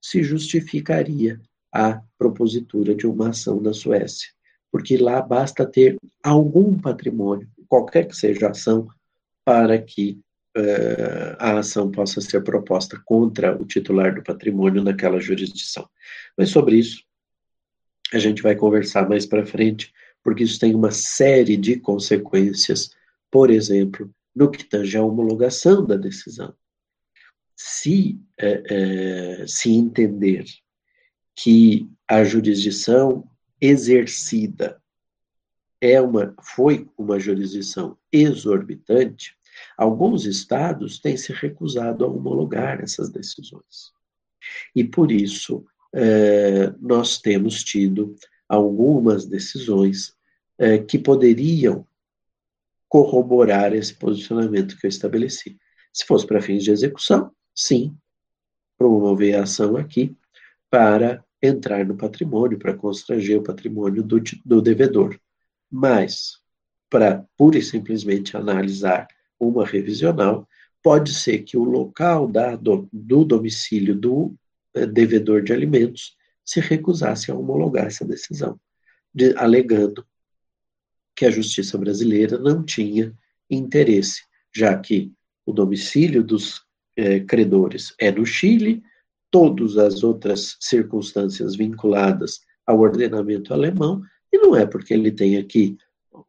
se justificaria a propositura de uma ação na Suécia, porque lá basta ter algum patrimônio, qualquer que seja a ação, para que uh, a ação possa ser proposta contra o titular do patrimônio naquela jurisdição. Mas sobre isso, a gente vai conversar mais para frente, porque isso tem uma série de consequências. Por exemplo, no que tange à homologação da decisão. Se, é, é, se entender que a jurisdição exercida é uma, foi uma jurisdição exorbitante, alguns estados têm se recusado a homologar essas decisões. E por isso, é, nós temos tido algumas decisões é, que poderiam corroborar esse posicionamento que eu estabeleci. Se fosse para fins de execução, sim, promover a ação aqui para entrar no patrimônio, para constranger o patrimônio do, do devedor. Mas, para pura e simplesmente analisar uma revisional, pode ser que o local da, do, do domicílio do eh, devedor de alimentos se recusasse a homologar essa decisão, de, alegando que a justiça brasileira não tinha interesse, já que o domicílio dos eh, credores é no Chile, todas as outras circunstâncias vinculadas ao ordenamento alemão, e não é porque ele tem aqui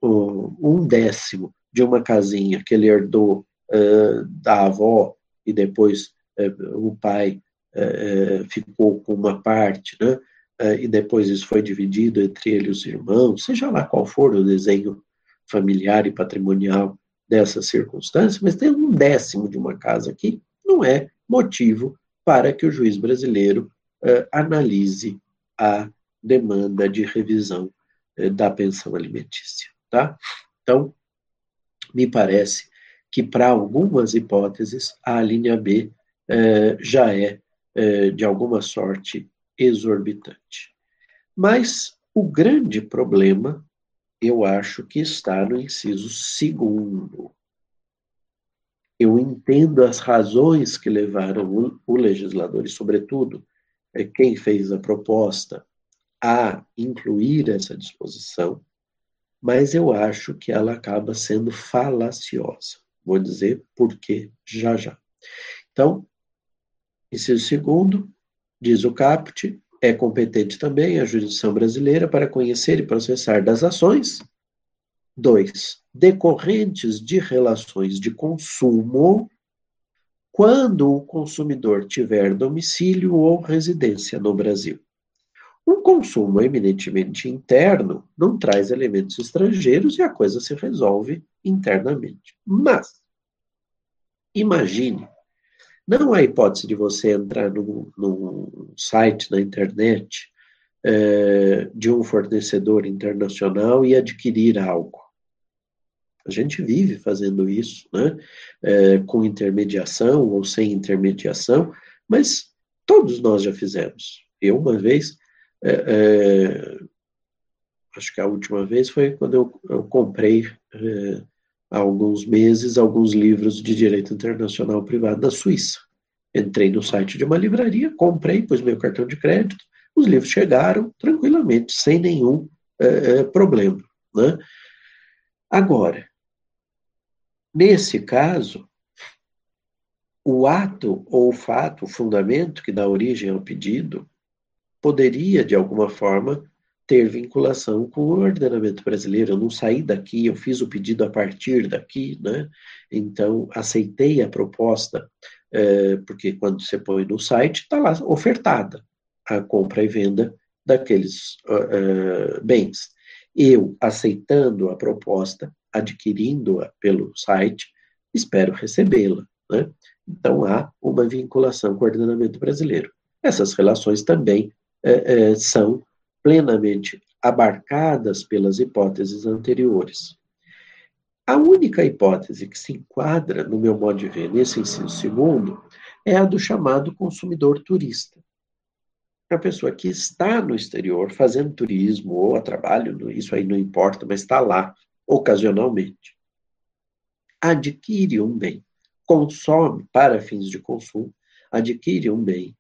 uh, um décimo de uma casinha que ele herdou uh, da avó e depois uh, o pai uh, ficou com uma parte, né? Uh, e depois isso foi dividido entre ele e os irmãos, seja lá qual for o desenho familiar e patrimonial dessa circunstância, mas tem um décimo de uma casa aqui, não é motivo para que o juiz brasileiro uh, analise a demanda de revisão uh, da pensão alimentícia, tá? Então, me parece que para algumas hipóteses, a linha B uh, já é, uh, de alguma sorte, exorbitante. Mas o grande problema, eu acho que está no inciso segundo. Eu entendo as razões que levaram o, o legislador, e sobretudo é quem fez a proposta, a incluir essa disposição, mas eu acho que ela acaba sendo falaciosa. Vou dizer por quê já já. Então, inciso segundo, diz o caput, é competente também a jurisdição brasileira para conhecer e processar das ações, dois, decorrentes de relações de consumo, quando o consumidor tiver domicílio ou residência no Brasil. Um consumo eminentemente interno não traz elementos estrangeiros e a coisa se resolve internamente. Mas, imagine, não há hipótese de você entrar num, num site na internet eh, de um fornecedor internacional e adquirir algo. A gente vive fazendo isso, né? Eh, com intermediação ou sem intermediação, mas todos nós já fizemos. Eu uma vez, eh, eh, acho que a última vez foi quando eu, eu comprei... Eh, há alguns meses, alguns livros de Direito Internacional Privado da Suíça. Entrei no site de uma livraria, comprei, pus meu cartão de crédito, os livros chegaram tranquilamente, sem nenhum é, problema, né? Agora, nesse caso, o ato ou o fato, o fundamento que dá origem ao pedido, poderia, de alguma forma, ter vinculação com o ordenamento brasileiro. Eu não saí daqui, eu fiz o pedido a partir daqui, né? Então, aceitei a proposta, eh, porque quando você põe no site, está lá ofertada a compra e venda daqueles uh, uh, bens. Eu, aceitando a proposta, adquirindo-a pelo site, espero recebê-la, né? Então, há uma vinculação com o ordenamento brasileiro. Essas relações também eh, eh, são plenamente abarcadas pelas hipóteses anteriores. A única hipótese que se enquadra, no meu modo de ver, nesse inciso segundo, é a do chamado consumidor turista. A pessoa que está no exterior fazendo turismo ou a trabalho, isso aí não importa, mas está lá, ocasionalmente. Adquire um bem, consome para fins de consumo, adquire um bem,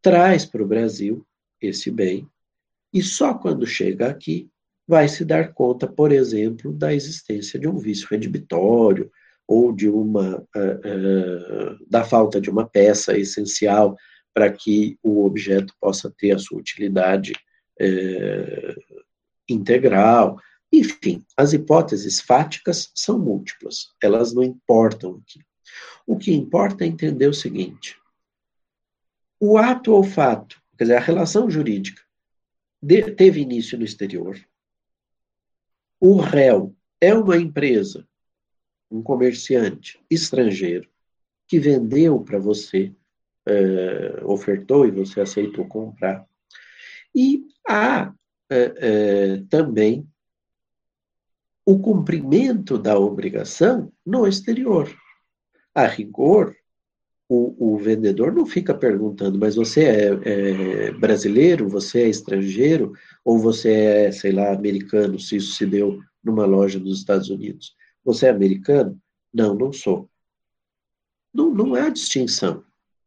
traz para o Brasil esse bem, e só quando chega aqui vai se dar conta, por exemplo, da existência de um vício redibitório ou de uma, uh, uh, da falta de uma peça essencial para que o objeto possa ter a sua utilidade eh, integral. Enfim, as hipóteses fáticas são múltiplas, elas não importam aqui. O que importa é entender o seguinte: o ato ou fato, quer dizer, a relação jurídica, de, teve início no exterior, o réu é uma empresa, um comerciante estrangeiro, que vendeu para você, Uh, ofertou e você aceitou comprar. E há uh, uh, também o cumprimento da obrigação no exterior. A rigor, o, o vendedor não fica perguntando, mas você é, é brasileiro, você é estrangeiro, ou você é, sei lá, americano, se isso se deu numa loja dos Estados Unidos. Você é americano? Não, não sou. Não, não há distinção.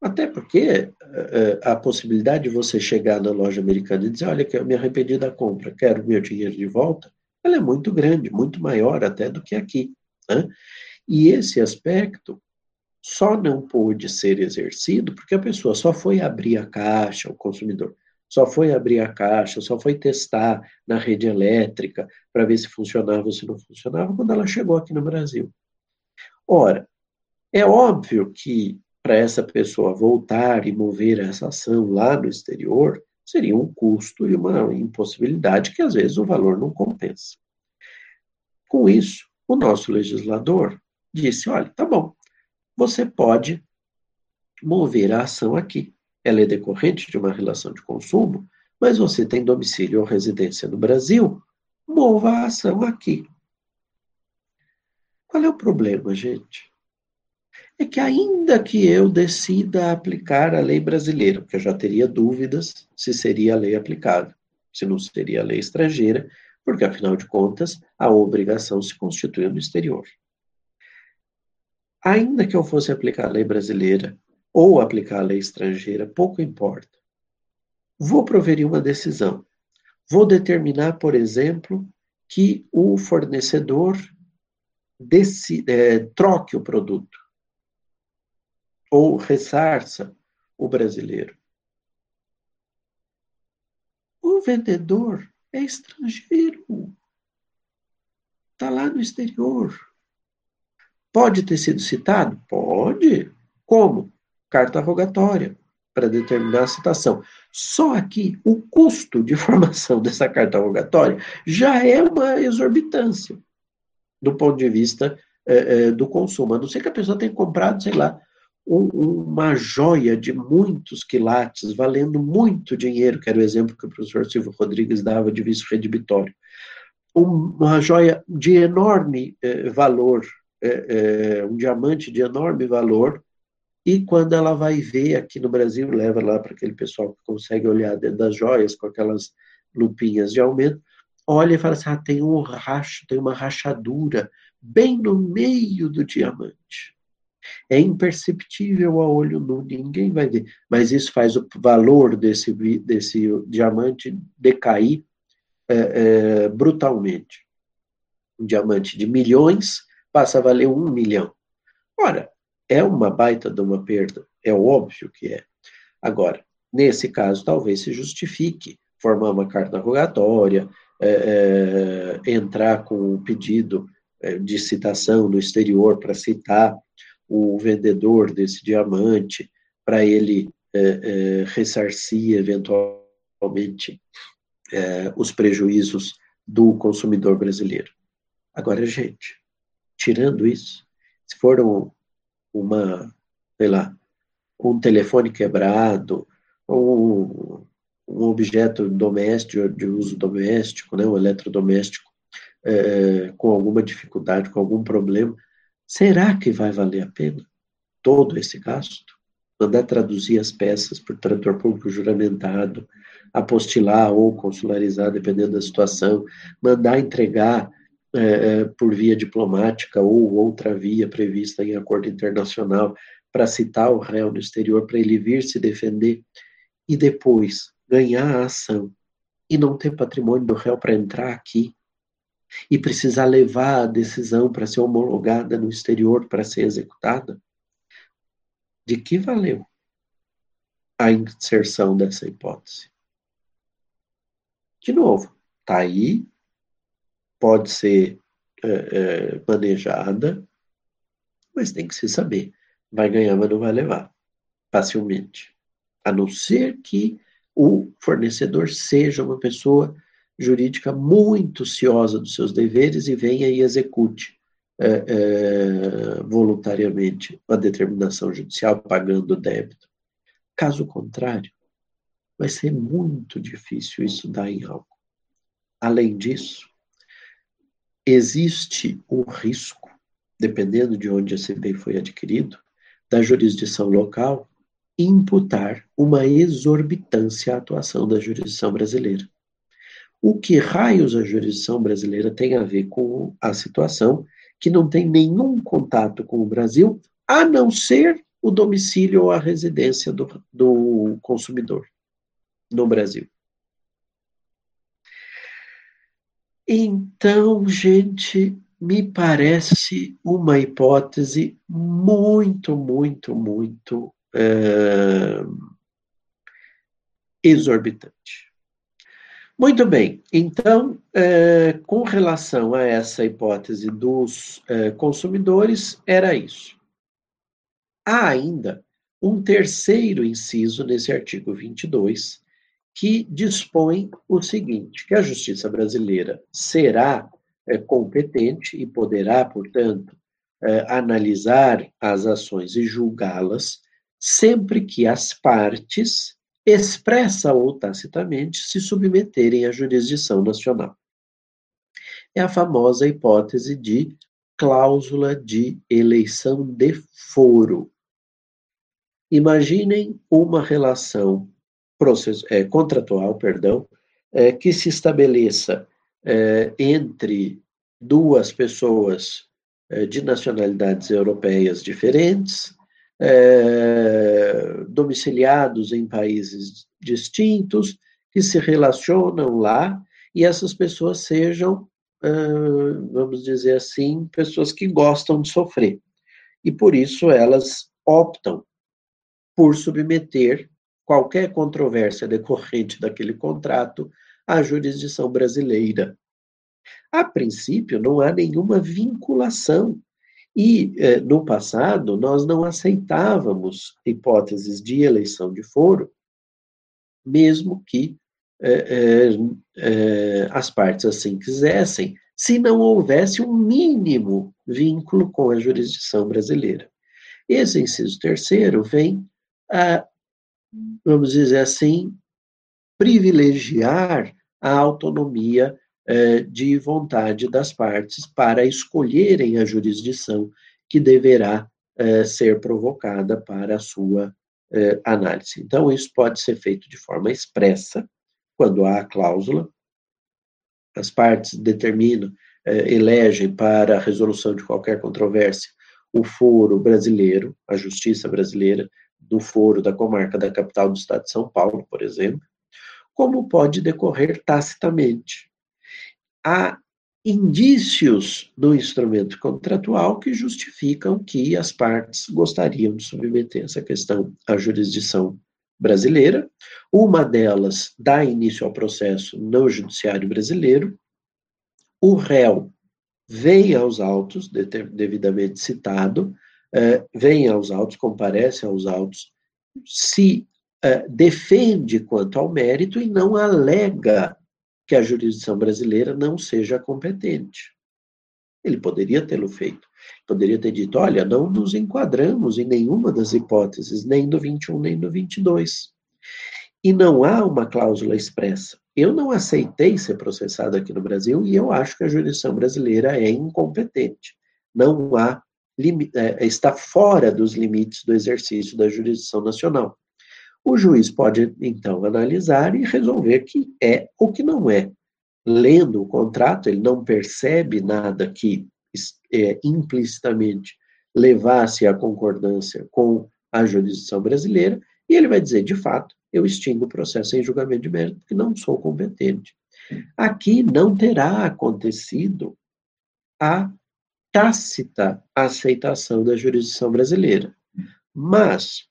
Até porque a possibilidade de você chegar na loja americana e dizer, olha, eu me arrependi da compra, quero meu dinheiro de volta, ela é muito grande, muito maior até do que aqui, né? E esse aspecto só não pôde ser exercido porque a pessoa só foi abrir a caixa, o consumidor, só foi abrir a caixa, só foi testar na rede elétrica para ver se funcionava ou se não funcionava quando ela chegou aqui no Brasil. Ora, é óbvio que para essa pessoa voltar e mover essa ação lá no exterior, seria um custo e uma impossibilidade que, às vezes, o valor não compensa. Com isso, o nosso legislador disse, olha, tá bom, você pode mover a ação aqui. Ela é decorrente de uma relação de consumo, mas você tem domicílio ou residência no Brasil, mova a ação aqui. Qual é o problema, gente? É que ainda que eu decida aplicar a lei brasileira, porque eu já teria dúvidas se seria a lei aplicada, se não seria a lei estrangeira, porque, afinal de contas, a obrigação se constituiu no exterior. Ainda que eu fosse aplicar a lei brasileira ou aplicar a lei estrangeira, pouco importa. Vou proferir uma decisão. Vou determinar, por exemplo, que o fornecedor desse, é, troque o produto ou ressarça o brasileiro. O vendedor é estrangeiro. Está lá no exterior. Pode ter sido citado? Pode. Como? Carta rogatória, para determinar a citação. Só aqui, o custo de formação dessa carta rogatória já é uma exorbitância, do ponto de vista eh, eh, do consumo. A não ser que a pessoa tenha comprado, sei lá, uma joia de muitos quilates, valendo muito dinheiro, que era o exemplo que o professor Silvio Rodrigues dava de vício redibitório. Uma joia de enorme eh, valor, eh, eh, um diamante de enorme valor, e quando ela vai ver aqui no Brasil, leva lá para aquele pessoal que consegue olhar dentro das joias com aquelas lupinhas de aumento, olha e fala assim, ah, tem um racho, tem uma rachadura bem no meio do diamante. É imperceptível a olho nu, ninguém vai ver, mas isso faz o valor desse, desse diamante decair é, é, brutalmente. Um diamante de milhões passa a valer um milhão. Ora, é uma baita de uma perda, é óbvio que é. Agora, nesse caso, talvez se justifique formar uma carta rogatória, é, é, entrar com um pedido de citação no exterior para citar o vendedor desse diamante, para ele é, é, ressarcir eventualmente é, os prejuízos do consumidor brasileiro. Agora, gente, tirando isso, se for um, uma, sei lá, um telefone quebrado, ou um objeto doméstico, de uso doméstico, né, um eletrodoméstico é, com alguma dificuldade, com algum problema, será que vai valer a pena todo esse gasto? Mandar traduzir as peças por tradutor público juramentado, apostilar ou consularizar, dependendo da situação, mandar entregar é, por via diplomática ou outra via prevista em acordo internacional para citar o réu no exterior, para ele vir se defender e depois ganhar a ação e não ter patrimônio do réu para entrar aqui e precisar levar a decisão para ser homologada no exterior, para ser executada. De que valeu a inserção dessa hipótese? De novo, está aí, pode ser é, é, planejada, mas tem que se saber. Vai ganhar, mas não vai levar, facilmente. A não ser que o fornecedor seja uma pessoa jurídica muito ciosa dos seus deveres e venha e execute É, é, voluntariamente a determinação judicial, pagando o débito. Caso contrário, vai ser muito difícil isso dar em algo. Além disso, existe o risco, dependendo de onde esse bem foi adquirido, da jurisdição local imputar uma exorbitância à atuação da jurisdição brasileira. O que raios a jurisdição brasileira tem a ver com a situação que não tem nenhum contato com o Brasil, a não ser o domicílio ou a residência do, do consumidor no Brasil. Então, gente, me parece uma hipótese muito, muito, muito é, exorbitante. Muito bem, então, é, com relação a essa hipótese dos é, consumidores, era isso. Há ainda um terceiro inciso nesse artigo vinte e dois, que dispõe o seguinte, que a justiça brasileira será é, competente e poderá, portanto, é, analisar as ações e julgá-las sempre que as partes expressa ou tacitamente se submeterem à jurisdição nacional. É a famosa hipótese de cláusula de eleição de foro. Imaginem uma relação processo, é, contratual perdão, é, que se estabeleça é, entre duas pessoas é, de nacionalidades europeias diferentes, É, domiciliados em países distintos, que se relacionam lá, e essas pessoas sejam, uh, vamos dizer assim, pessoas que gostam de sofrer. E por isso elas optam por submeter qualquer controvérsia decorrente daquele contrato à jurisdição brasileira. A princípio, não há nenhuma vinculação. E, eh, no passado, nós não aceitávamos hipóteses de eleição de foro, mesmo que eh, eh, as partes assim quisessem, se não houvesse um mínimo vínculo com a jurisdição brasileira. Esse inciso terceiro vem a, vamos dizer assim, privilegiar a autonomia de vontade das partes para escolherem a jurisdição que deverá eh, ser provocada para a sua eh, análise. Então, isso pode ser feito de forma expressa, quando há a cláusula, as partes determinam, eh, elegem para a resolução de qualquer controvérsia o foro brasileiro, a justiça brasileira, do foro da comarca da capital do estado de São Paulo, por exemplo, como pode decorrer tacitamente. Há indícios no instrumento contratual que justificam que as partes gostariam de submeter essa questão à jurisdição brasileira. Uma delas dá início ao processo no judiciário brasileiro. O réu vem aos autos, devidamente citado, vem aos autos, comparece aos autos, se defende quanto ao mérito e não alega que a jurisdição brasileira não seja competente. Ele poderia tê-lo feito. Poderia ter dito, olha, não nos enquadramos em nenhuma das hipóteses, nem do vinte e um, nem do vinte e dois. E não há uma cláusula expressa. eu não aceitei ser processado aqui no Brasil e eu acho que a jurisdição brasileira é incompetente. Não há, está fora dos limites do exercício da jurisdição nacional. O juiz pode, então, analisar e resolver que é ou que não é. Lendo o contrato, ele não percebe nada que é, implicitamente levasse à concordância com a jurisdição brasileira, e ele vai dizer, de fato, eu extingo o processo em julgamento de mérito, porque não sou competente. Aqui não terá acontecido a tácita aceitação da jurisdição brasileira. Mas,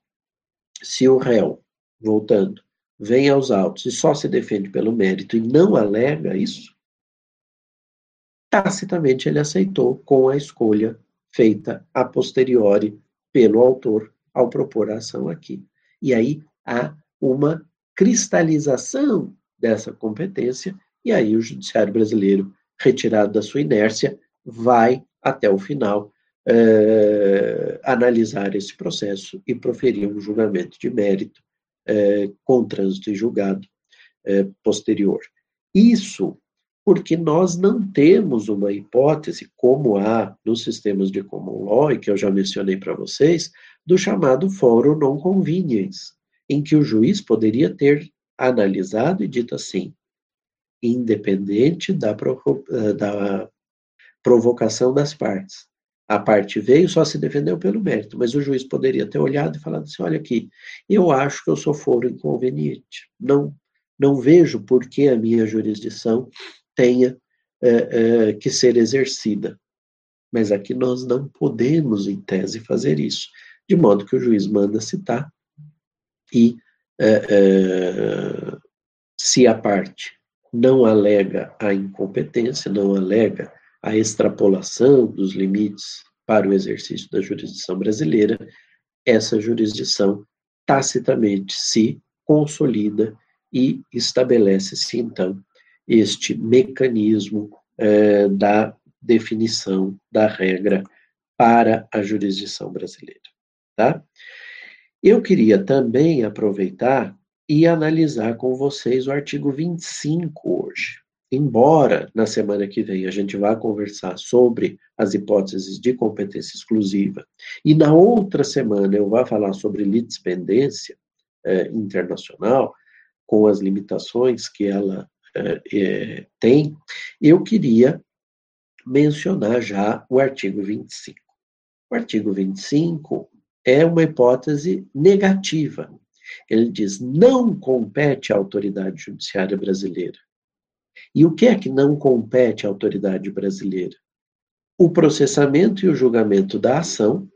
se o réu, voltando, vem aos autos e só se defende pelo mérito e não alega isso, tacitamente ele aceitou com a escolha feita a posteriori pelo autor ao propor a ação aqui. E aí há uma cristalização dessa competência e aí o judiciário brasileiro, retirado da sua inércia, vai até o final eh, analisar esse processo e proferir um julgamento de mérito É, com trânsito e julgado é, posterior. Isso porque nós não temos uma hipótese, como há nos sistemas de common law, e que eu já mencionei para vocês, do chamado fórum non conveniens, em que o juiz poderia ter analisado e dito assim, independente da, provo- da provocação das partes. A parte veio, só se defendeu pelo mérito, mas o juiz poderia ter olhado e falado assim, olha aqui, eu acho que eu sou foro inconveniente, não, não vejo por que a minha jurisdição tenha é, é, que ser exercida. Mas aqui nós não podemos, em tese, fazer isso, de modo que o juiz manda citar e é, é, se a parte não alega a incompetência, não alega a extrapolação dos limites para o exercício da jurisdição brasileira, essa jurisdição tacitamente se consolida e estabelece-se, então, este mecanismo eh, da definição da regra para a jurisdição brasileira. Tá? Eu queria também aproveitar e analisar com vocês o artigo vinte e cinco hoje. Embora, na semana que vem, a gente vá conversar sobre as hipóteses de competência exclusiva, e na outra semana eu vá falar sobre litispendência eh, internacional, com as limitações que ela eh, eh, tem, eu queria mencionar já o artigo vinte e cinco. O artigo vinte e cinco é uma hipótese negativa. Ele diz, não compete à autoridade judiciária brasileira. E o que é que não compete à autoridade brasileira? O processamento e o julgamento da ação,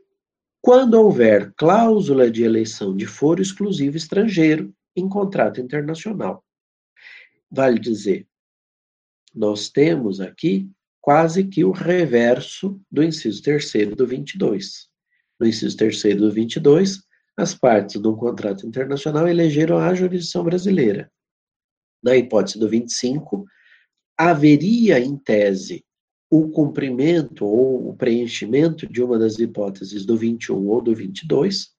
quando houver cláusula de eleição de foro exclusivo estrangeiro em contrato internacional. Vale dizer, nós temos aqui quase que o reverso do inciso terceiro do vinte e dois. No inciso terceiro do vinte e dois, as partes do contrato internacional elegeram a jurisdição brasileira. Na hipótese do vinte e cinco, haveria, em tese, o cumprimento ou o preenchimento de uma das hipóteses do vinte e um ou do vinte e dois,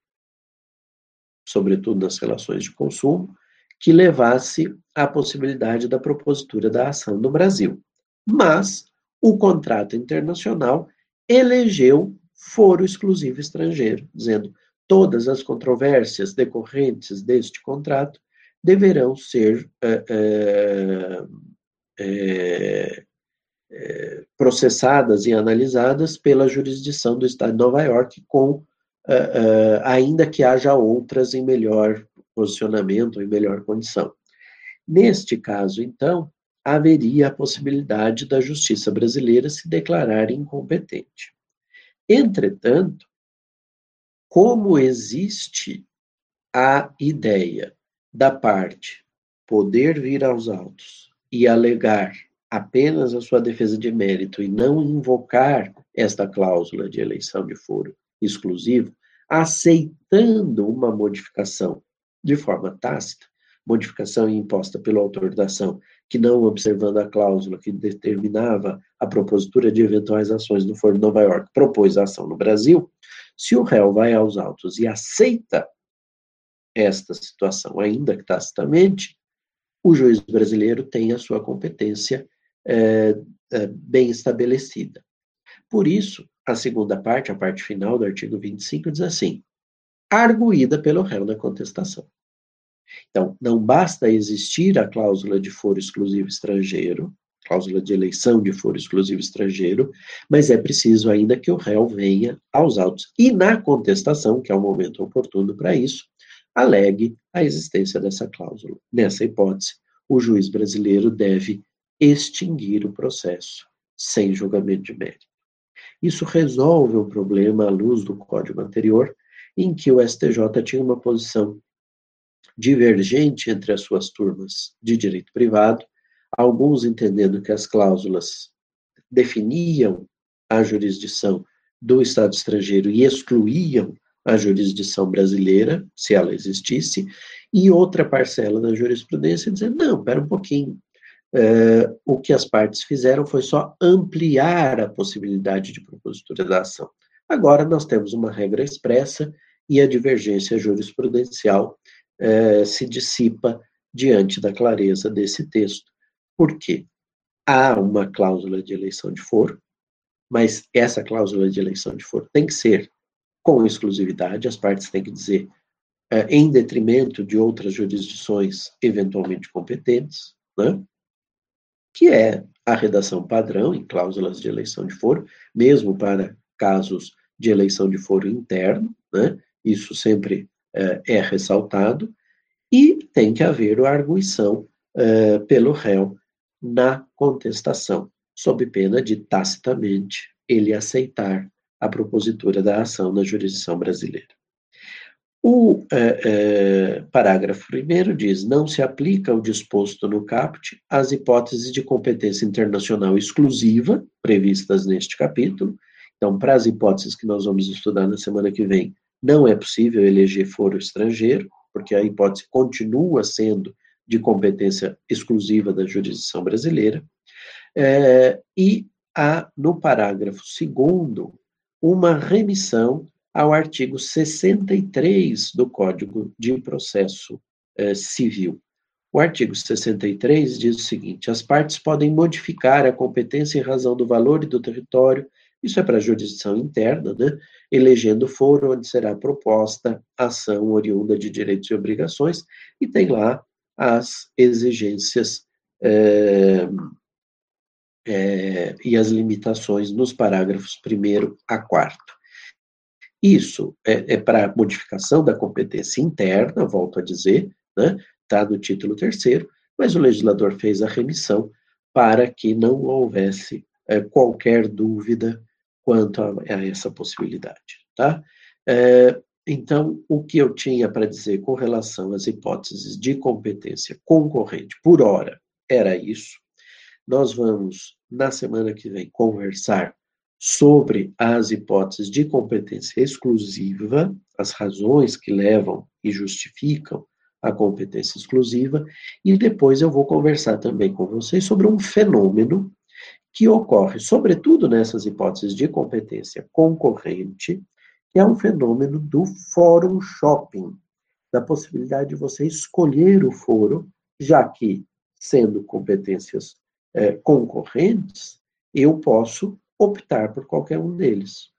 sobretudo nas relações de consumo, que levasse à possibilidade da propositura da ação no Brasil. Mas o contrato internacional elegeu foro exclusivo estrangeiro, dizendo todas as controvérsias decorrentes deste contrato deverão ser é, é, é, processadas e analisadas pela jurisdição do Estado de Nova York, com, é, é, ainda que haja outras em melhor posicionamento, em melhor condição. Neste caso, então, haveria a possibilidade da justiça brasileira se declarar incompetente. Entretanto, como existe a ideia da parte poder vir aos autos e alegar apenas a sua defesa de mérito e não invocar esta cláusula de eleição de foro exclusivo, aceitando uma modificação de forma tácita, modificação imposta pelo autor da ação, que não observando a cláusula que determinava a propositura de eventuais ações no foro de Nova York, propôs a ação no Brasil, se o réu vai aos autos e aceita esta situação, ainda que tacitamente, o juiz brasileiro tem a sua competência é, é, bem estabelecida. Por isso, a segunda parte, a parte final do artigo vinte e cinco, diz assim: arguída pelo réu na contestação. Então, não basta existir a cláusula de foro exclusivo estrangeiro, cláusula de eleição de foro exclusivo estrangeiro, mas é preciso ainda que o réu venha aos autos e, na contestação, que é o momento oportuno para isso, alegue a existência dessa cláusula. Nessa hipótese, o juiz brasileiro deve extinguir o processo sem julgamento de mérito. Isso resolve o problema à luz do código anterior, em que o S T J tinha uma posição divergente entre as suas turmas de direito privado, alguns entendendo que as cláusulas definiam a jurisdição do Estado estrangeiro e excluíam a jurisdição brasileira, se ela existisse, e outra parcela da jurisprudência dizendo, não, espera um pouquinho, uh, o que as partes fizeram foi só ampliar a possibilidade de propositura da ação. Agora nós temos uma regra expressa e a divergência jurisprudencial eh, se dissipa diante da clareza desse texto. Por quê? Há uma cláusula de eleição de foro, mas essa cláusula de eleição de foro tem que ser com exclusividade, as partes têm que dizer eh, em detrimento de outras jurisdições eventualmente competentes, né? Que é a redação padrão em cláusulas de eleição de foro, mesmo para casos de eleição de foro interno, né? Isso sempre eh, é ressaltado, e tem que haver a arguição eh, pelo réu na contestação, sob pena de tacitamente ele aceitar a propositura da ação na jurisdição brasileira. O eh, eh, parágrafo primeiro diz, não se aplica o disposto no caput às hipóteses de competência internacional exclusiva previstas neste capítulo. Então, para as hipóteses que nós vamos estudar na semana que vem, não é possível eleger foro estrangeiro, porque a hipótese continua sendo de competência exclusiva da jurisdição brasileira. É, e há, no parágrafo segundo, uma remissão ao artigo sessenta e três do Código de Processo eh, Civil. O artigo sessenta e três diz o seguinte, as partes podem modificar a competência em razão do valor e do território. Isso é para a jurisdição interna, né? Elegendo foro onde será proposta ação oriunda de direitos e obrigações, e tem lá as exigências é, é, e as limitações nos parágrafos primeiro a quarto. Isso é, é para modificação da competência interna, volto a dizer, né? Está no título terceiro, mas o legislador fez a remissão para que não houvesse é, qualquer dúvida quanto a, a essa possibilidade, tá? É, então, o que eu tinha para dizer com relação às hipóteses de competência concorrente, por hora, era isso. Nós vamos, na semana que vem, conversar sobre as hipóteses de competência exclusiva, as razões que levam e justificam a competência exclusiva, e depois eu vou conversar também com vocês sobre um fenômeno que ocorre, sobretudo nessas hipóteses de competência concorrente, que é um fenômeno do fórum shopping, da possibilidade de você escolher o foro, já que, sendo competências eh, concorrentes, eu posso optar por qualquer um deles.